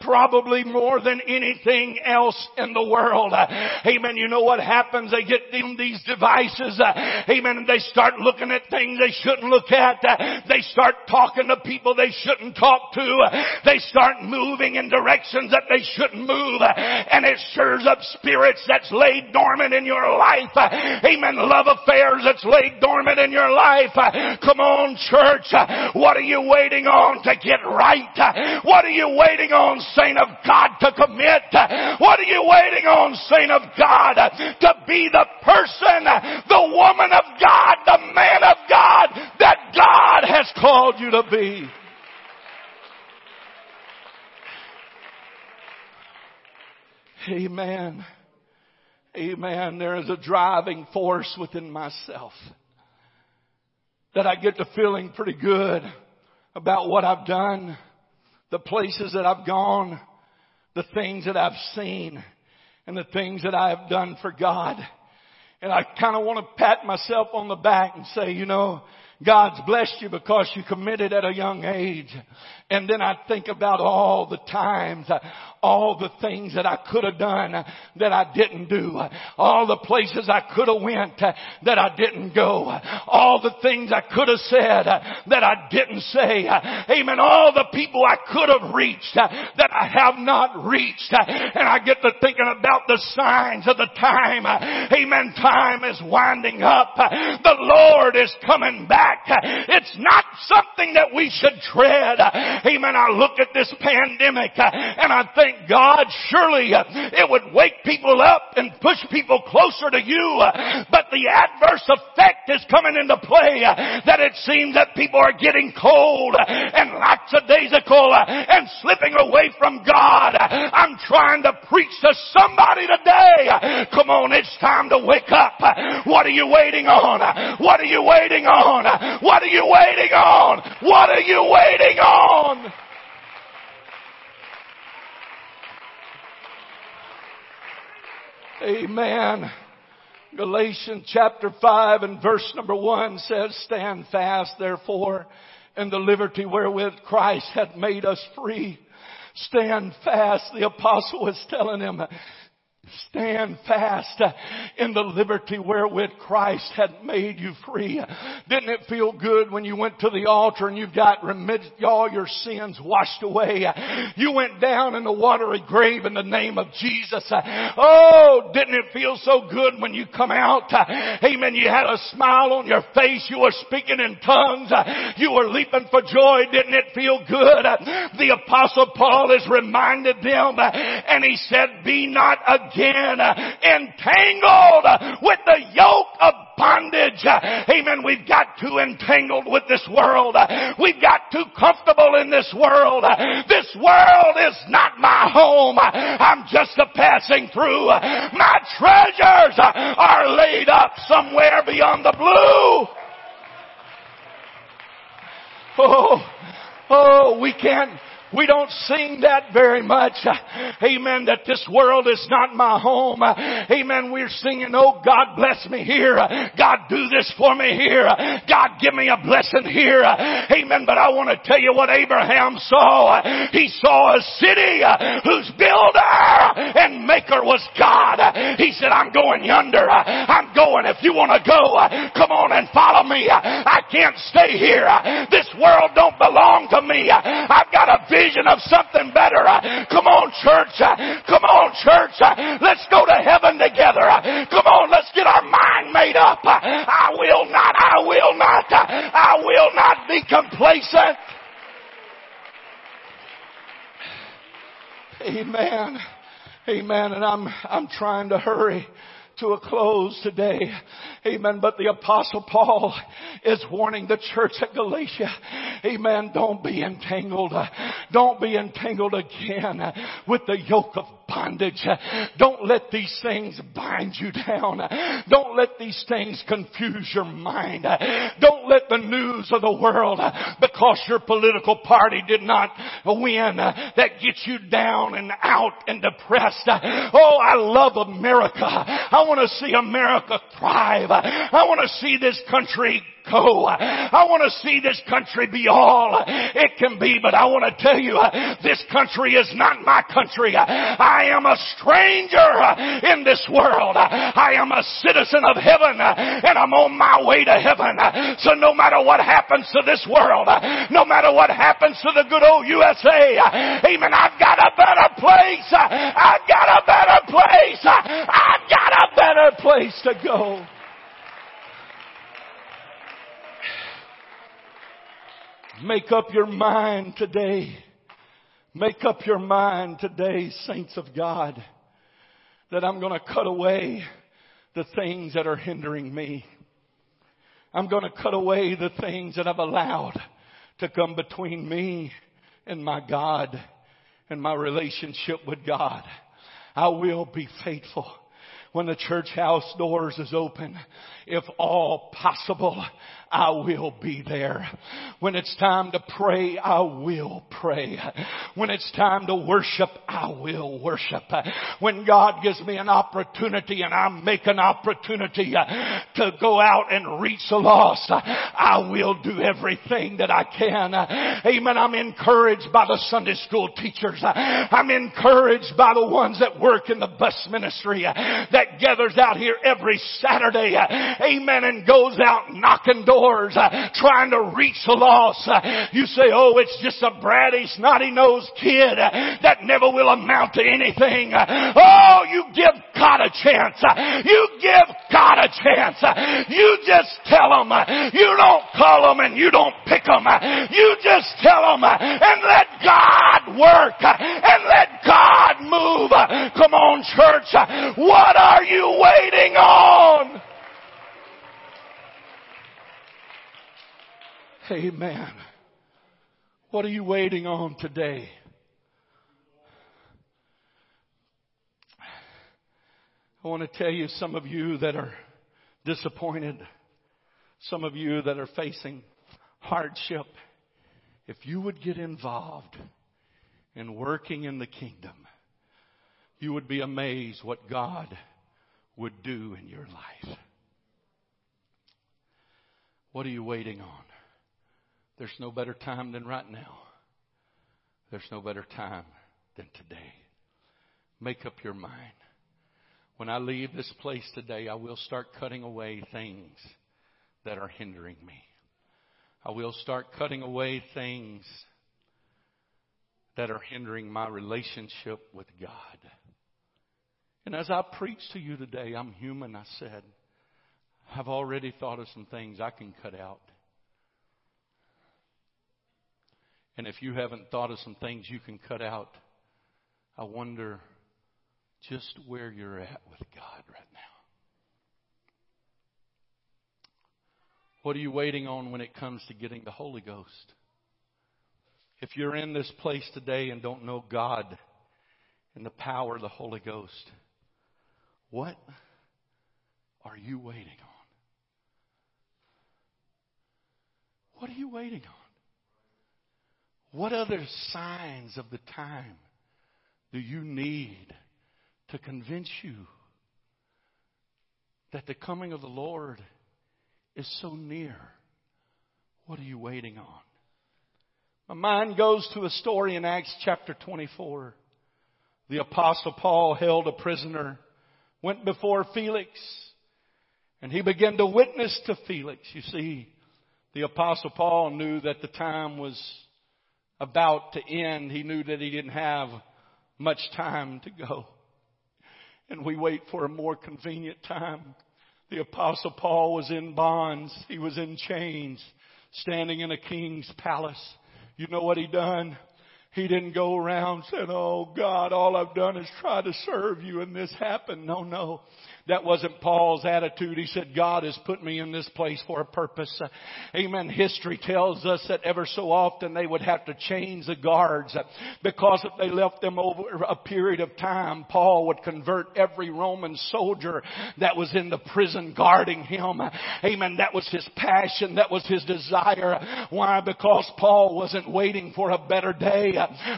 probably more than anything else in the world. Amen. You know what happens? They get in these devices. Amen. And they start looking at things they shouldn't look at. They start talking to people they shouldn't talk to. They start moving in directions that they shouldn't move, and it stirs up spirits that's laid dormant in your life. Amen. Love affairs that's laid dormant in your life. Come on, church. What are you waiting on to get right? What are you waiting on, saint of God, to commit? What are you waiting on, saint of God, to be the person, the woman of God, the man of God that God has called you to be? Amen. Amen. There is a driving force within myself that I get to feeling pretty good about what I've done, the places that I've gone, the things that I've seen, and the things that I have done for God. And I kind of want to pat myself on the back and say, you know, God's blessed you because you committed at a young age. And then I think about all the times, all the things that I could have done that I didn't do. All the places I could have went that I didn't go. All the things I could have said that I didn't say. Amen. All the people I could have reached that I have not reached. And I get to thinking about the signs of the time. Amen. Time is winding up. The Lord is coming back. fact. It's not something that we should dread. Amen. I look at this pandemic and I think, God, surely it would wake people up and push people closer to you. But the adverse effect is coming into play that it seems that people are getting cold and lackadaisical and slipping away from God. I'm trying to preach to somebody today. Come on, it's time to wake up. What are you waiting on? What are you waiting on? What are you waiting on? What are you waiting on? Amen. Galatians chapter 5 and verse number 1 says, "Stand fast, therefore, in the liberty wherewith Christ hath made us free." Stand fast. The apostle is telling him, stand fast in the liberty wherewith Christ had made you free. Didn't it feel good when you went to the altar and you got all your sins washed away? You went down in the watery grave in the name of Jesus. Oh, didn't it feel so good when you come out? Amen. You had a smile on your face. You were speaking in tongues. You were leaping for joy. Didn't it feel good? The Apostle Paul has reminded them, and he said, "Be not again entangled with the yoke of bondage." Amen. We've got too entangled with this world. We've got too comfortable in this world. This world is not my home. I'm just a passing through. My treasures are laid up somewhere beyond the blue. Oh, we don't sing that very much. Amen. That this world is not my home. Amen. We're singing, "Oh, God bless me here. God do this for me here. God give me a blessing here." Amen. But I want to tell you what Abraham saw. He saw a city whose builder and maker was God. He said, "I'm going yonder. I'm going. If you want to go, come on and follow me. I can't stay here. This world don't belong to me. I've got a vision of something better. Come on, church. Come on, church. Let's go to heaven together. Come on, let's get our mind made up. I will not be complacent." Amen. Amen. And I'm trying to hurry to a close today. Amen. But the Apostle Paul is warning the church at Galatia. Amen. Don't be entangled. Don't be entangled again with the yoke of bondage. Don't let these things bind you down. Don't let these things confuse your mind. Don't let the news of the world, because your political party did not win, that gets you down and out and depressed. Oh, I love America. I want to see America thrive. I want to see this country go. I want to see this country be all it can be, but I want to tell you, this country is not my country. I am a stranger in this world. I am a citizen of heaven, and I'm on my way to heaven. So no matter what happens to this world, no matter what happens to the good old USA, amen, I've got a better place. I've got a better place. I've got a better place to go. Make up your mind today. Make up your mind today, saints of God, that I'm going to cut away the things that are hindering me. I'm going to cut away the things that I've allowed to come between me and my God and my relationship with God. I will be faithful. When the church house doors is open, if all possible, I will be there. When it's time to pray, I will pray. When it's time to worship, I will worship. When God gives me an opportunity and I make an opportunity to go out and reach the lost, I will do everything that I can. Amen. I'm encouraged by the Sunday school teachers. I'm encouraged by the ones that work in the bus ministry that gathers out here every Saturday. Amen. And goes out knocking doors. doors trying to reach the lost. You say, oh, it's just a bratty, snotty-nosed kid that never will amount to anything. Oh, you give God a chance. You give God a chance. You just tell them. You don't call them and you don't pick them. You just tell them and let God work and let God move. Come on, church. What are you waiting on? Amen. What are you waiting on today? I want to tell you, some of you that are disappointed, some of you that are facing hardship, if you would get involved in working in the kingdom, you would be amazed what God would do in your life. What are you waiting on? There's no better time than right now. There's no better time than today. Make up your mind. When I leave this place today, I will start cutting away things that are hindering me. I will start cutting away things that are hindering my relationship with God. And as I preach to you today, I'm human, I said. I've already thought of some things I can cut out. And if you haven't thought of some things you can cut out, I wonder just where you're at with God right now. What are you waiting on when it comes to getting the Holy Ghost? If you're in this place today and don't know God and the power of the Holy Ghost, what are you waiting on? What are you waiting on? What other signs of the time do you need to convince you that the coming of the Lord is so near? What are you waiting on? My mind goes to a story in Acts chapter 24. The Apostle Paul, held a prisoner, went before Felix, and he began to witness to Felix. You see, the Apostle Paul knew that the time was about to end. He knew that he didn't have much time to go. And we wait for a more convenient time. The Apostle Paul was in bonds. He was in chains, standing in a king's palace. You know what he done? He didn't go around saying, oh God, all I've done is try to serve you and this happened. No. That wasn't Paul's attitude. He said, God has put me in this place for a purpose. Amen. History tells us that ever so often they would have to change the guards, because if they left them over a period of time, Paul would convert every Roman soldier that was in the prison guarding him. Amen. That was his passion. That was his desire. Why? Because Paul wasn't waiting for a better day.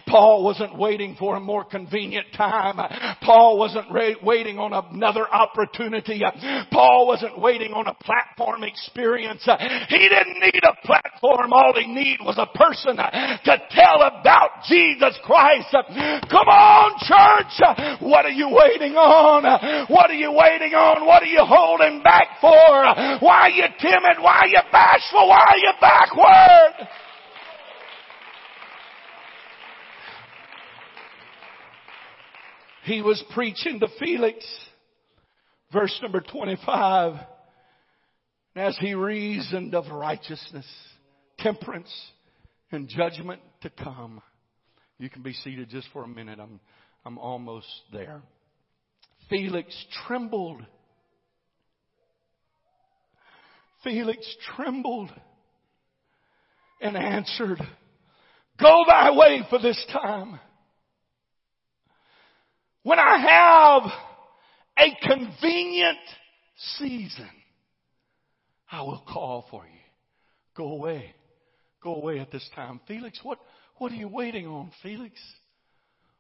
Paul wasn't waiting for a more convenient time. Paul wasn't waiting on another opportunity. Paul wasn't waiting on a platform experience. He didn't need a platform. All he needed was a person to tell about Jesus Christ. Come on, church. What are you waiting on? What are you waiting on? What are you holding back for? Why are you timid? Why are you bashful? Why are you backward? He was preaching to Felix. Verse number 25. As he reasoned of righteousness, temperance, and judgment to come. You can be seated just for a minute. I'm almost there. Felix trembled. Felix trembled and answered, go thy way for this time. When I have a convenient season, I will call for you. Go away. Go away at this time. Felix, what are you waiting on, Felix?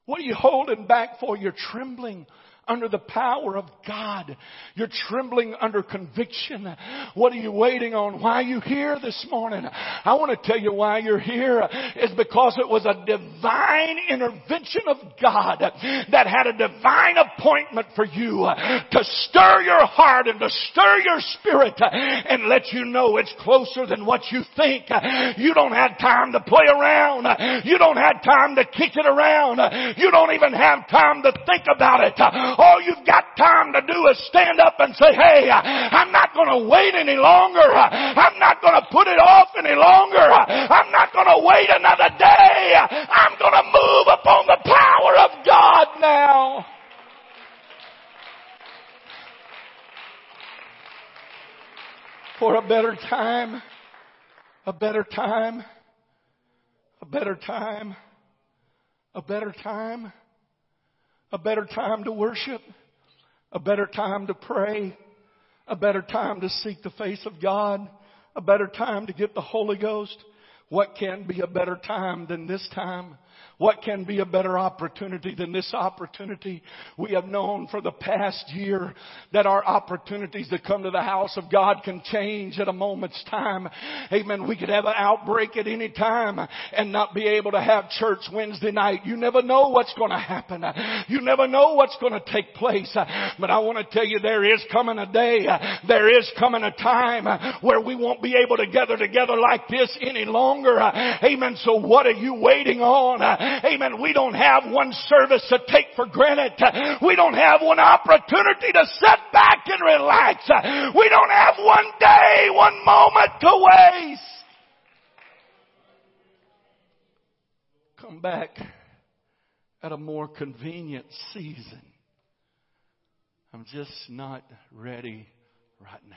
What are you holding back for? You're trembling under the power of God. You're trembling under conviction. What are you waiting on? Why are you here this morning? I want to tell you why you're here. It's because it was a divine intervention of God that had a divine appointment for you to stir your heart and to stir your spirit and let you know it's closer than what you think. You don't have time to play around. You don't have time to kick it around. You don't even have time to think about it. All you've got time to do is stand up and say, hey, I'm not going to wait any longer. I'm not going to put it off any longer. I'm not going to wait another day. I'm going to move upon the power of God now. For a better time, a better time, a better time, a better time, a better time to worship, a better time to pray, a better time to seek the face of God, a better time to get the Holy Ghost. What can be a better time than this time? What can be a better opportunity than this opportunity? We have known for the past year that our opportunities to come to the house of God can change at a moment's time. Amen. We could have an outbreak at any time and not be able to have church Wednesday night. You never know what's going to happen. You never know what's going to take place. But I want to tell you, there is coming a day. There is coming a time where we won't be able to gather together like this any longer. Amen. So what are you waiting on? Amen. We don't have one service to take for granted. We don't have one opportunity to sit back and relax. We don't have one day, one moment to waste. Come back at a more convenient season. I'm just not ready right now.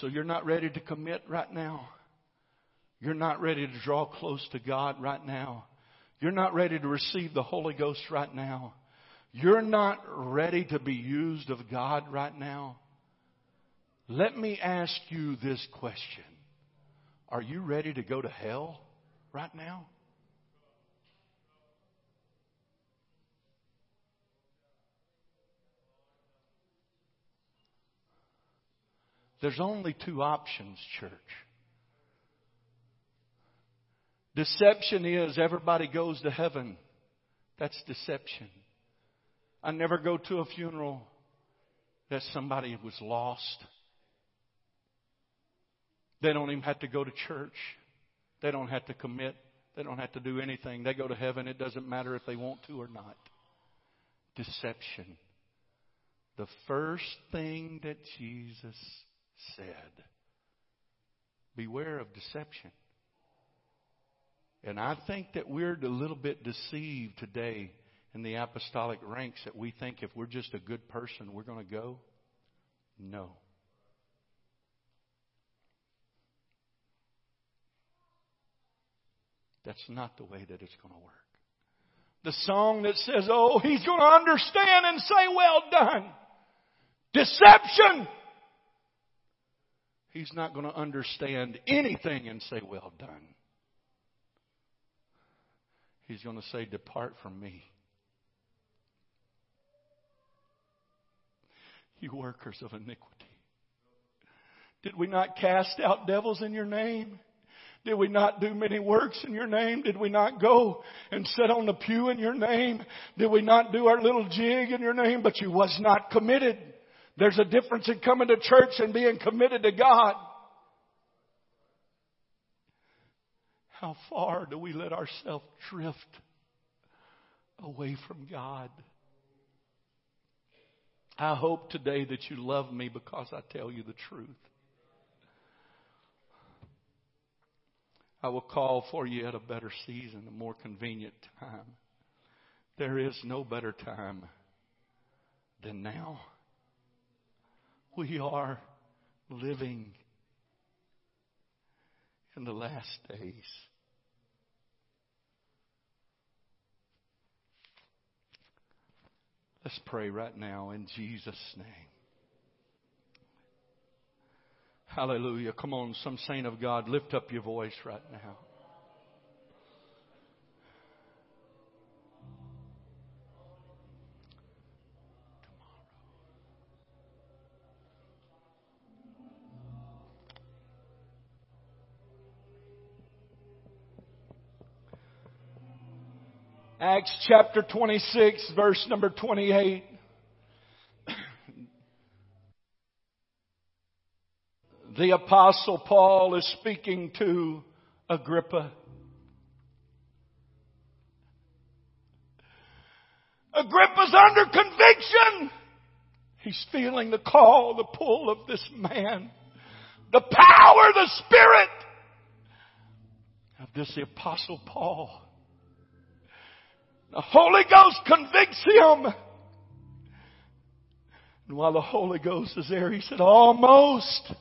So you're not ready to commit right now. You're not ready to draw close to God right now. You're not ready to receive the Holy Ghost right now. You're not ready to be used of God right now. Let me ask you this question. Are you ready to go to hell right now? There's only two options, church. Deception is everybody goes to heaven. That's deception. I never go to a funeral that somebody was lost. They don't even have to go to church. They don't have to commit. They don't have to do anything. They go to heaven. It doesn't matter if they want to or not. Deception. The first thing that Jesus said, beware of deception. And I think that we're a little bit deceived today in the apostolic ranks that we think if we're just a good person, we're going to go. No. That's not the way that it's going to work. The song that says, oh, he's going to understand and say, well done. Deception. He's not going to understand anything and say, well done. He's going to say, depart from me, you workers of iniquity. Did we not cast out devils in your name? Did we not do many works in your name? Did we not go and sit on the pew in your name? Did we not do our little jig in your name? But you was not committed. There's a difference in coming to church and being committed to God. How far do we let ourselves drift away from God? I hope today that you love me because I tell you the truth. I will call for you at a better season, a more convenient time. There is no better time than now. We are living in the last days. Let's pray right now in Jesus' name. Hallelujah. Come on, some saint of God, lift up your voice right now. Acts chapter 26, verse number 28. The Apostle Paul is speaking to Agrippa. Agrippa's under conviction. He's feeling the call, the pull of this man. The power, the Spirit of this Apostle Paul. The Holy Ghost convicts him. And while the Holy Ghost is there, he said, Almost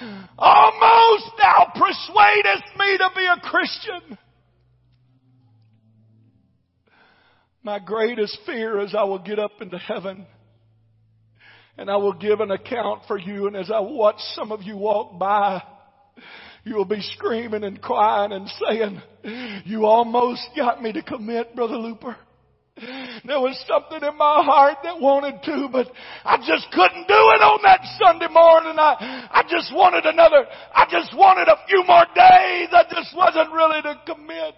thou persuadest me to be a Christian. My greatest fear is I will get up into heaven and I will give an account for you. And as I watch some of you walk by, you will be screaming and crying and saying, you almost got me to commit, Brother Luper. There was something in my heart that wanted to, but I just couldn't do it on that Sunday morning. I just wanted another. I just wanted a few more days. I just wasn't really to commit.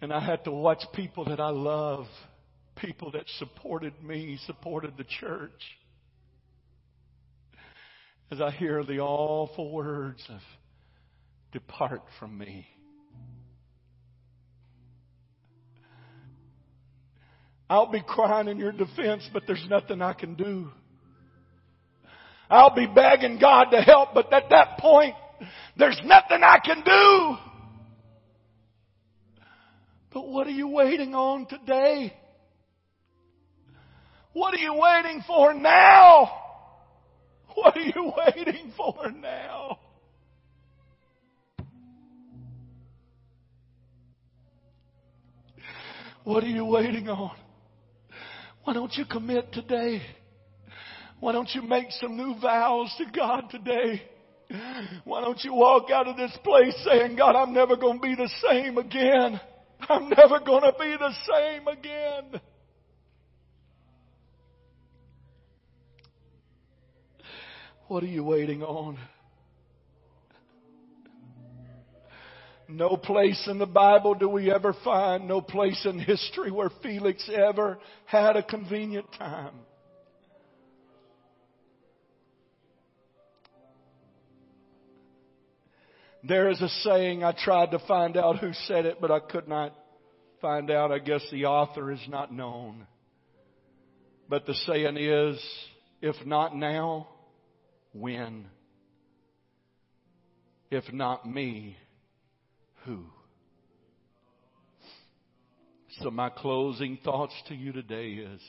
And I had to watch people that I love, people that supported me, supported the church, as I hear the awful words of, depart from me. I'll be crying in your defense, but there's nothing I can do. I'll be begging God to help, but at that point, there's nothing I can do. But what are you waiting on today? What are you waiting for now? What are you waiting for now? What are you waiting on? Why don't you commit today? Why don't you make some new vows to God today? Why don't you walk out of this place saying, God, I'm never going to be the same again. I'm never going to be the same again. What are you waiting on? No place in the Bible do we ever find, no place in history where Felix ever had a convenient time. There is a saying, I tried to find out who said it, but I could not find out. I guess the author is not known. But the saying is, if not now, when? If not me, who? So my closing thoughts to you today is,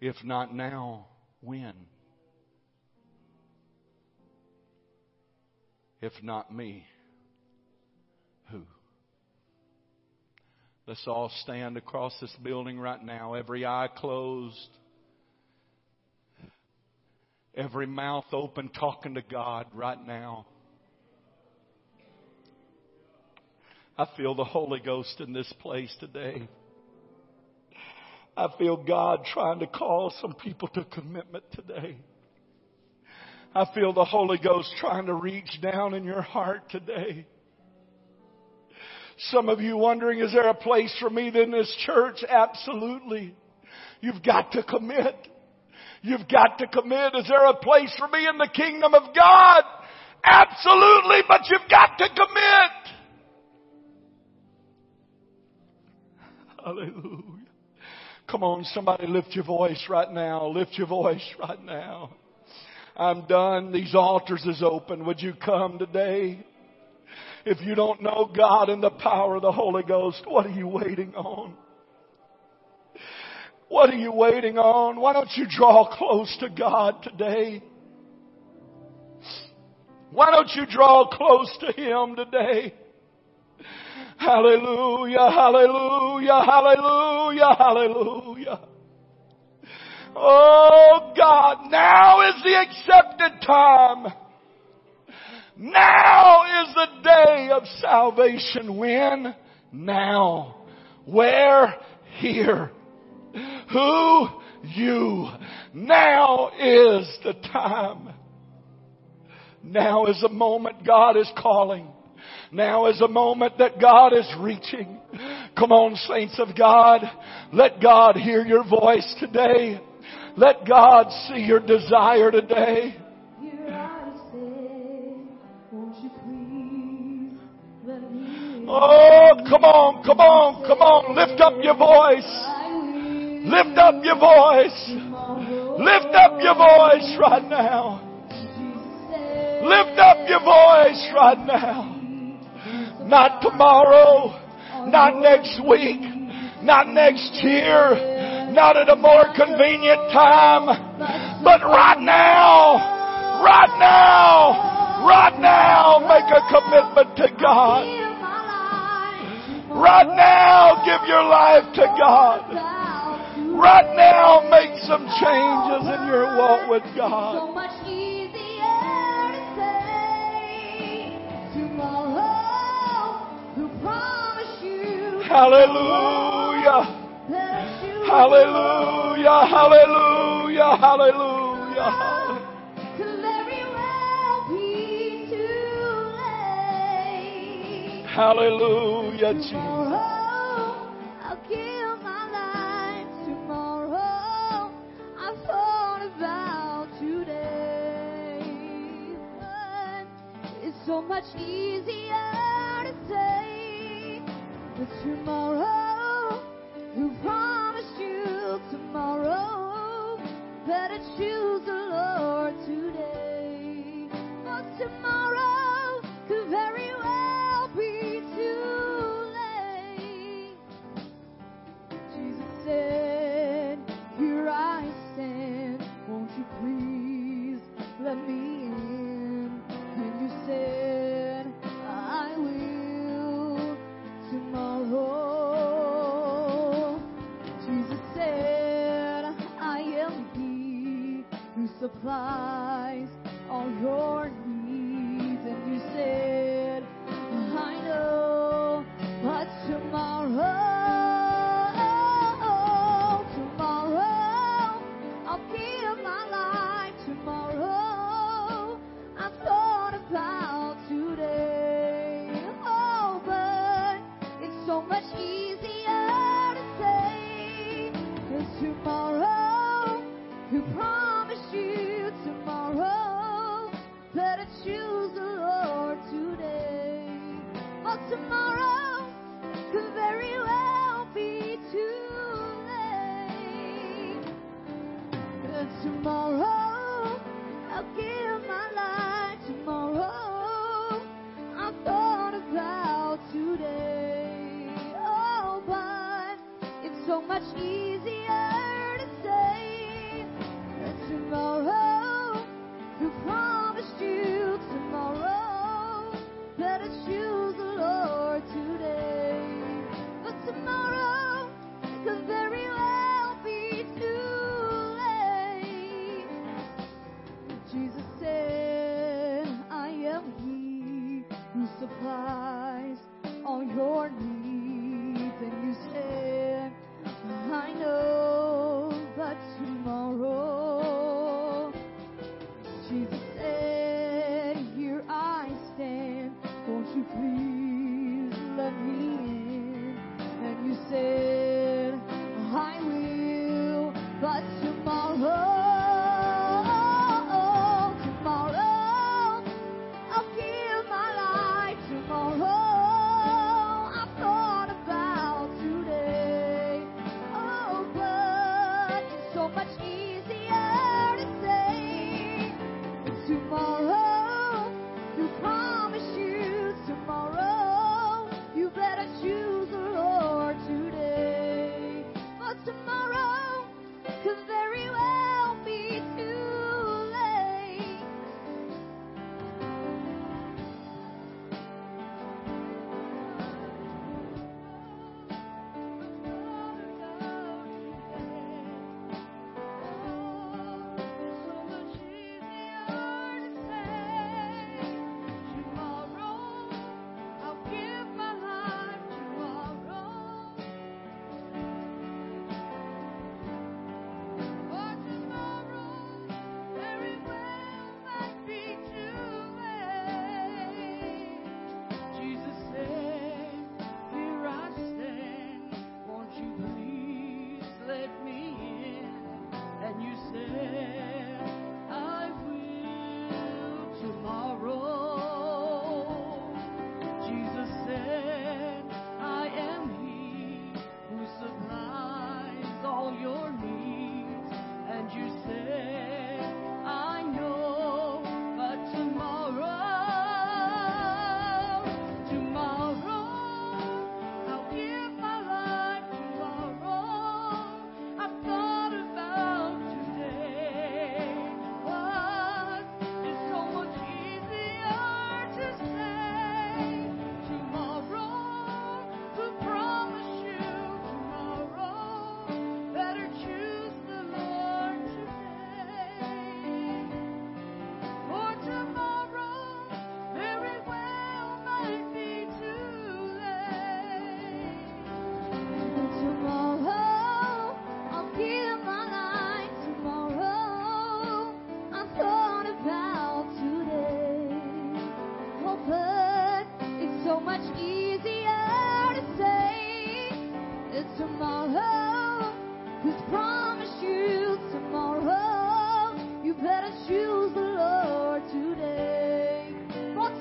if not now, when? If not me, who? Let's all stand across this building right now. Every eye closed. Every mouth open, talking to God right now. I feel the Holy Ghost in this place today. I feel God trying to call some people to commitment today. I feel the Holy Ghost trying to reach down in your heart today. Some of you wondering, is there a place for me in this church? Absolutely. You've got to commit. You've got to commit. Is there a place for me in the kingdom of God? Absolutely, but you've got to commit. Hallelujah. Come on, somebody lift your voice right now. Lift your voice right now. I'm done. These altars is open. Would you come today? If you don't know God and the power of the Holy Ghost, what are you waiting on? What are you waiting on? Why don't you draw close to God today? Why don't you draw close to Him today? Hallelujah, hallelujah, hallelujah, hallelujah. Oh God, now is the accepted time. Now is the day of salvation. When? Now. Where? Here. Who? you. Now is the time. Now is the moment God is calling. Now is the moment that God is reaching. Come on, saints of God. Let God hear your voice today. Let God see your desire today. Here I stand. Won't you please let me? Oh, come on, come on, come on. Lift up your voice. Lift up your voice. Lift up your voice right now. Lift up your voice right now. Not tomorrow, not next week, not next year, not at a more convenient time, but right now, right now, right now, make a commitment to God. Right now, give your life to God. Right now, make some changes in your walk with God. Hallelujah. Hallelujah. Hallelujah. Hallelujah. Hallelujah, Jesus. I'll give my life tomorrow. I've thought about today. It's so much easier to say. But tomorrow, who promised you tomorrow? Better choose the Lord today. Oh, tomorrow could very well be too late. Jesus said, here I stand. Won't you please let me in? And you said, I will. Tomorrow, Jesus said, I am He who supplies all your needs. And you said, I know, but tomorrow, tomorrow, I'll give my life. Tomorrow, I've thought about today. So much easier to say is tomorrow. Who promised you tomorrow? Better choose the Lord today. Oh, tomorrow could very well be too late. And tomorrow I'll give my life. Tomorrow I've thought about today. So much easier to say that tomorrow, who promised you tomorrow? Better choose the Lord today. But tomorrow could very well be too late. Jesus said, I am He who supplies all your needs. And you said, I know, but tomorrow, Jesus said, here I stand, won't you please let me in? And you said, I will, but tomorrow,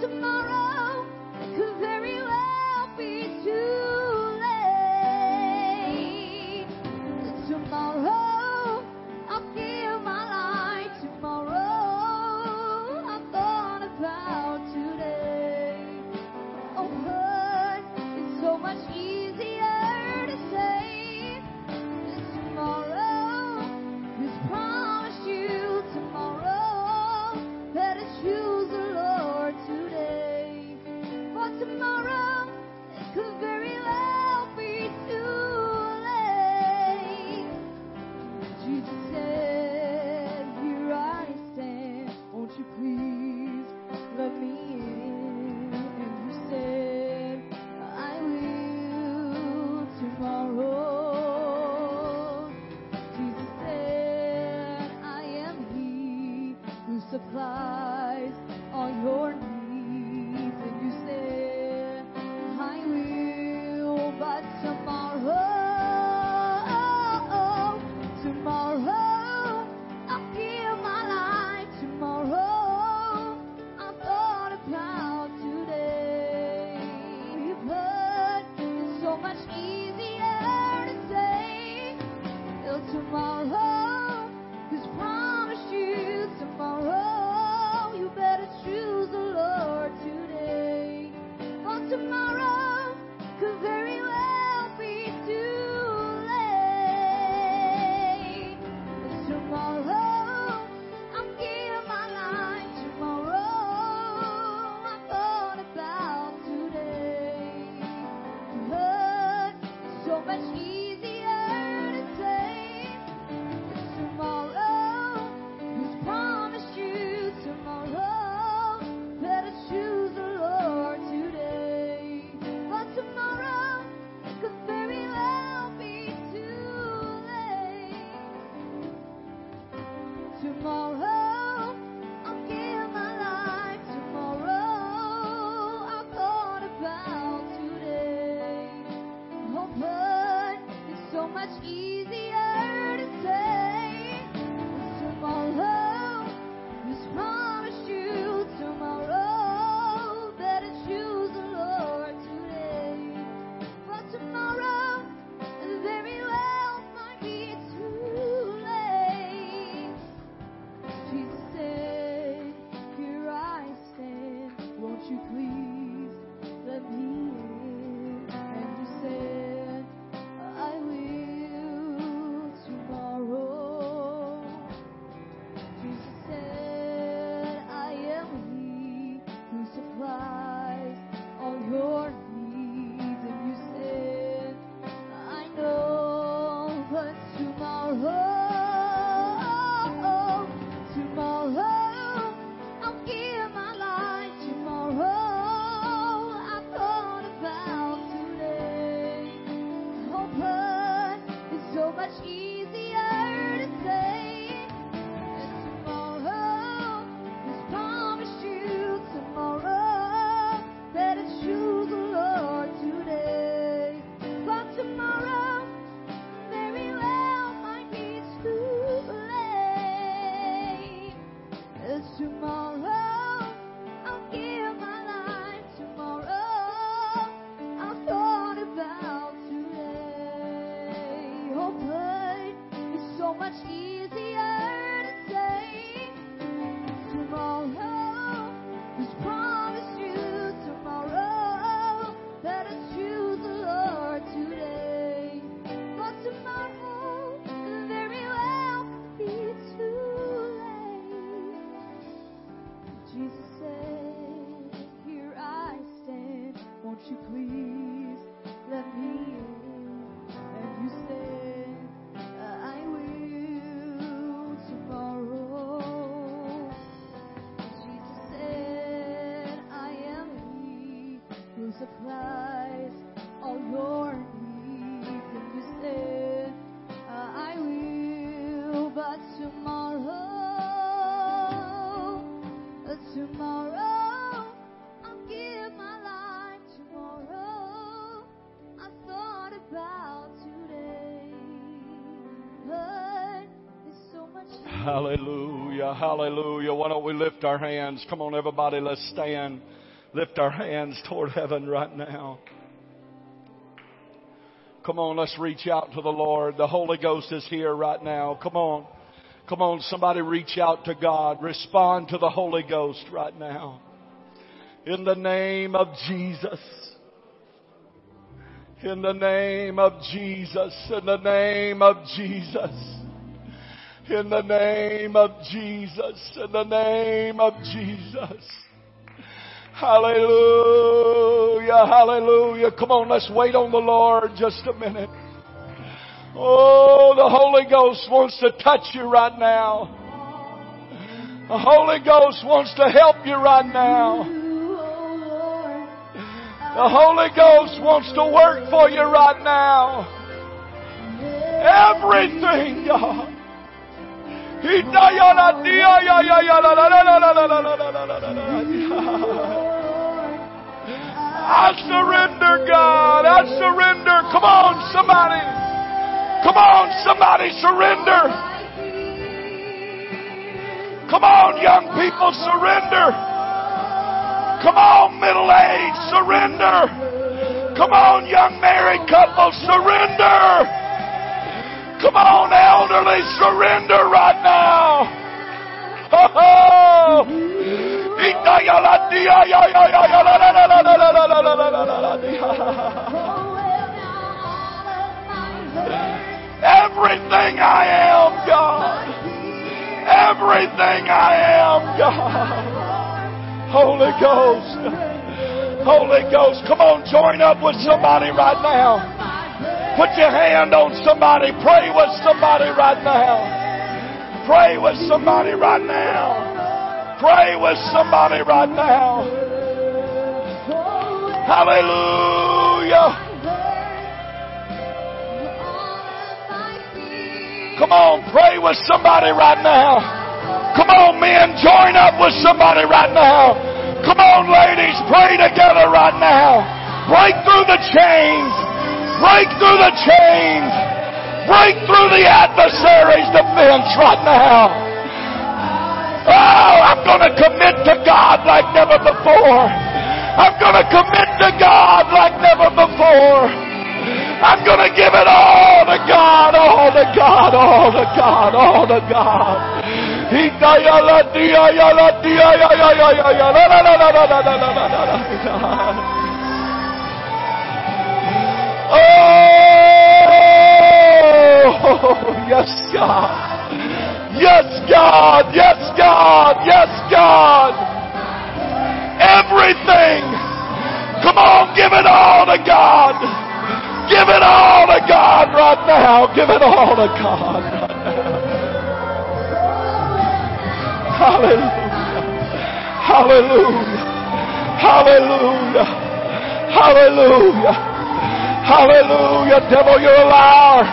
tomorrow could very well be too late. Tomorrow I'll give my life. Tomorrow I've thought about today. Oh, but it's so much easier to say that tomorrow is promised you. Tomorrow better choose the Lord today. For tomorrow could very well be too late. Jesus said, here I stand, won't you please let me in? And you said, I will tomorrow. Jesus said, I am He who supplies all your needs. And you said, I will, but tomorrow, tomorrow, I'll give my life. Tomorrow, I've thought about today. But it's so much easier to say till tomorrow is promised you. Tomorrow, you better choose the Lord today. For tomorrow could very well be too late. Tomorrow, I'll give my life. Tomorrow, I thought about today. But it's so much easier to say that tomorrow is promised you. Tomorrow, better choose the Lord today. For tomorrow could very well be too late. Tomorrow, I'll give my life. Tomorrow, I've thought about today. Oh, but it's so much easier to say. Tomorrow, just promised you. Tomorrow, better choose the Lord today. For tomorrow, very well might be too late. Jesus said, here I stand, won't you please let me in? And you said, I will tomorrow. Jesus said, I am He who supplies all your needs. And you said, I know, but tomorrow, tomorrow, I'll give my life. Tomorrow, I've thought about today. Oh, but it's so much easier to say that tomorrow is promised you. Tomorrow, better choose the Lord today. For tomorrow, very well might be too late. Tomorrow, I'll give my life. Tomorrow, I've thought about today. Oh, but it's so much easier to say. Tomorrow, just promised you. Tomorrow, better choose the Lord today. For tomorrow, very well be too late. Jesus said, here I stand, won't you please let me in? And you said, I will tomorrow. Jesus said, I am He who supplies all your needs. And you said, I will, but tomorrow, tomorrow, I'll give my life. Tomorrow, I thought about today. But it's so much easier. Hallelujah, hallelujah. Why don't we lift our hands? Come on, everybody, let's stand. lift our hands toward heaven right now. Come on, let's reach out to the Lord. The Holy Ghost is here right now. Come on. Come on, somebody reach out to God. Respond to the Holy Ghost right now. In the name of Jesus. In the name of Jesus. In the name of Jesus. In the name of Jesus. In the name of Jesus. Hallelujah, hallelujah. Come on, let's wait on the Lord just a minute. Oh, the Holy Ghost wants to touch you right now. The Holy Ghost wants to help you right now. The Holy Ghost wants to work for you right now. Everything, God. I surrender, God. I surrender. Come on, somebody. Come on, somebody, surrender. Come on, young people, surrender. Come on, middle age, surrender. Come on, young married couple, surrender. Come on, elderly, surrender right now. Ho ho! Everything I am, God. Everything I am, God. Holy Ghost. Holy Ghost. Come on, join up with somebody right now. Put your hand on somebody. Pray with somebody right now. Pray with somebody right now. Pray with somebody right now. Hallelujah. Come on, pray with somebody right now. Come on, men, join up with somebody right now. Come on, ladies, pray together right now. Break through the chains. Break through the chains. Break through the adversary's defense right now. Oh, I'm going to commit to God like never before. I'm going to commit to God like never before. I'm going to give it all to God, all to God, all to God, all to God. Oh, yes, God. Yes, God. Yes, God. Yes, God. Everything. Come on, give it all to God. Give it all to God right now. Give it all to God right now. Hallelujah. Hallelujah. Hallelujah. Hallelujah. Hallelujah. Devil, you're a liar.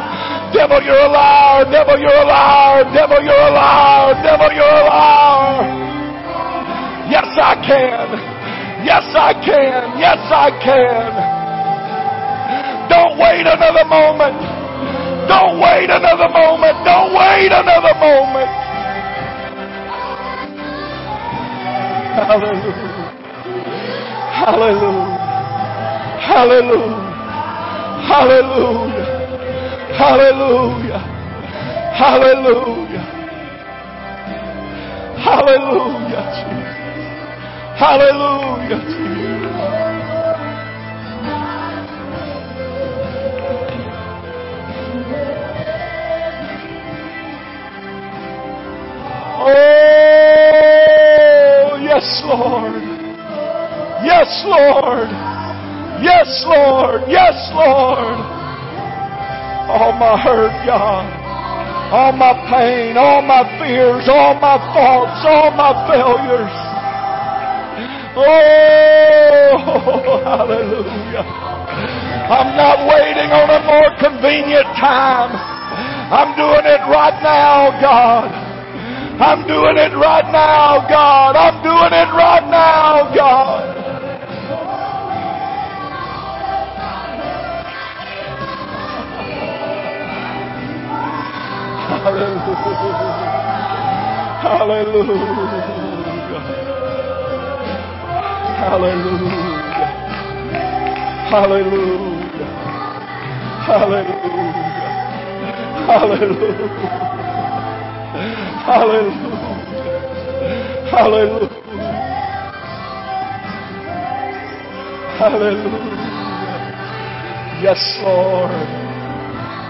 Devil, you're a liar. Devil, you're a liar. Devil, you're a liar. Devil, you're a liar. Yes, I can. Yes, I can. Yes, I can. Don't wait another moment. Don't wait another moment. Don't wait another moment. Hallelujah. Hallelujah. Hallelujah. Hallelujah. Hallelujah. Hallelujah. Hallelujah, Jesus. Hallelujah, Jesus. Oh, yes, Lord. Yes, Lord. Yes, Lord. Yes, Lord. All my hurt, God. All my pain, all my fears, all my faults, all my failures. Oh, hallelujah. I'm not waiting on a more convenient time. I'm doing it right now, God. I'm doing it right now, God. I'm doing it right now, God. Hallelujah. Hallelujah. Hallelujah. Hallelujah. Hallelujah. Hallelujah. Hallelujah. Hallelujah. Hallelujah. Yes, Lord.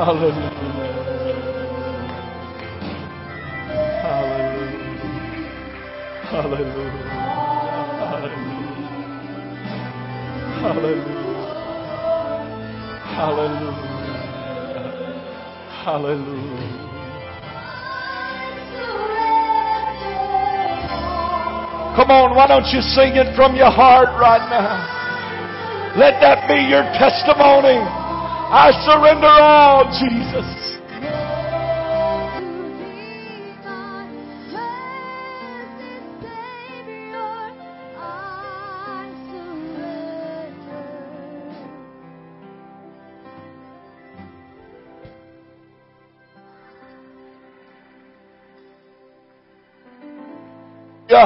Hallelujah. Hallelujah. Hallelujah. Hallelujah. Hallelujah. Hallelujah. Hallelujah. Come on, why don't you sing it from your heart right now? Let that be your testimony. I surrender all, Jesus. Yeah,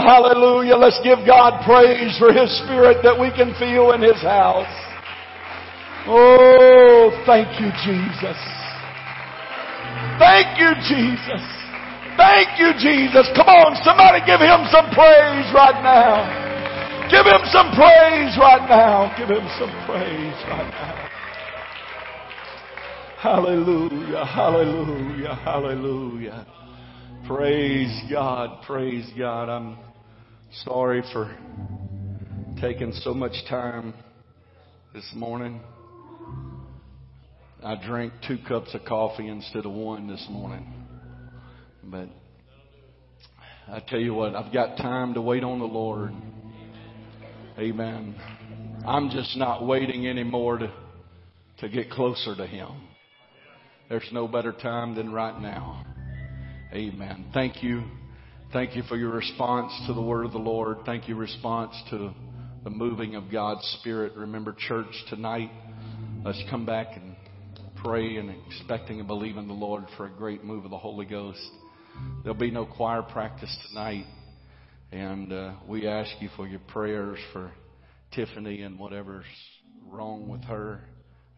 hallelujah. Let's give God praise for His Spirit that we can feel in His house. Oh, thank you, Jesus. Thank you, Jesus. Thank you, Jesus. Come on, somebody give Him some praise right now. Give Him some praise right now. Give Him some praise right now. Hallelujah, hallelujah, hallelujah. Praise God, praise God. I'm sorry for taking so much time this morning. I drank 2 cups of coffee instead of 1 this morning. But I tell you what, I've got time to wait on the Lord. Amen. I'm just not waiting anymore to get closer to Him. There's no better time than right now. Amen. Thank you. Thank you for your response to the word of the Lord. Thank you, response to the moving of God's Spirit. Remember, church, tonight, let's come back and pray and expecting and believing the Lord for a great move of the Holy Ghost. There'll be no choir practice tonight, and we ask you for your prayers for Tiffany and whatever's wrong with her,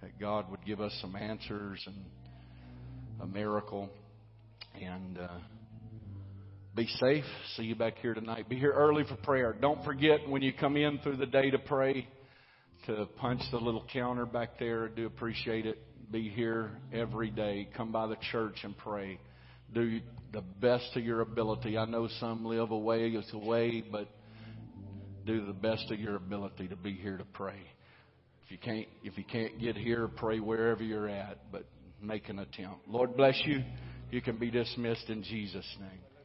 that God would give us some answers and a miracle. And be safe. See you back here tonight. Be here early for prayer. Don't forget when you come in through the day to pray to punch the little counter back there. I do appreciate it. Be here every day. Come by the church and pray. Do the best of your ability. I know some live away, but do the best of your ability to be here to pray. If you can't get here, pray wherever you're at, but make an attempt. Lord bless you. You can be dismissed in Jesus' name.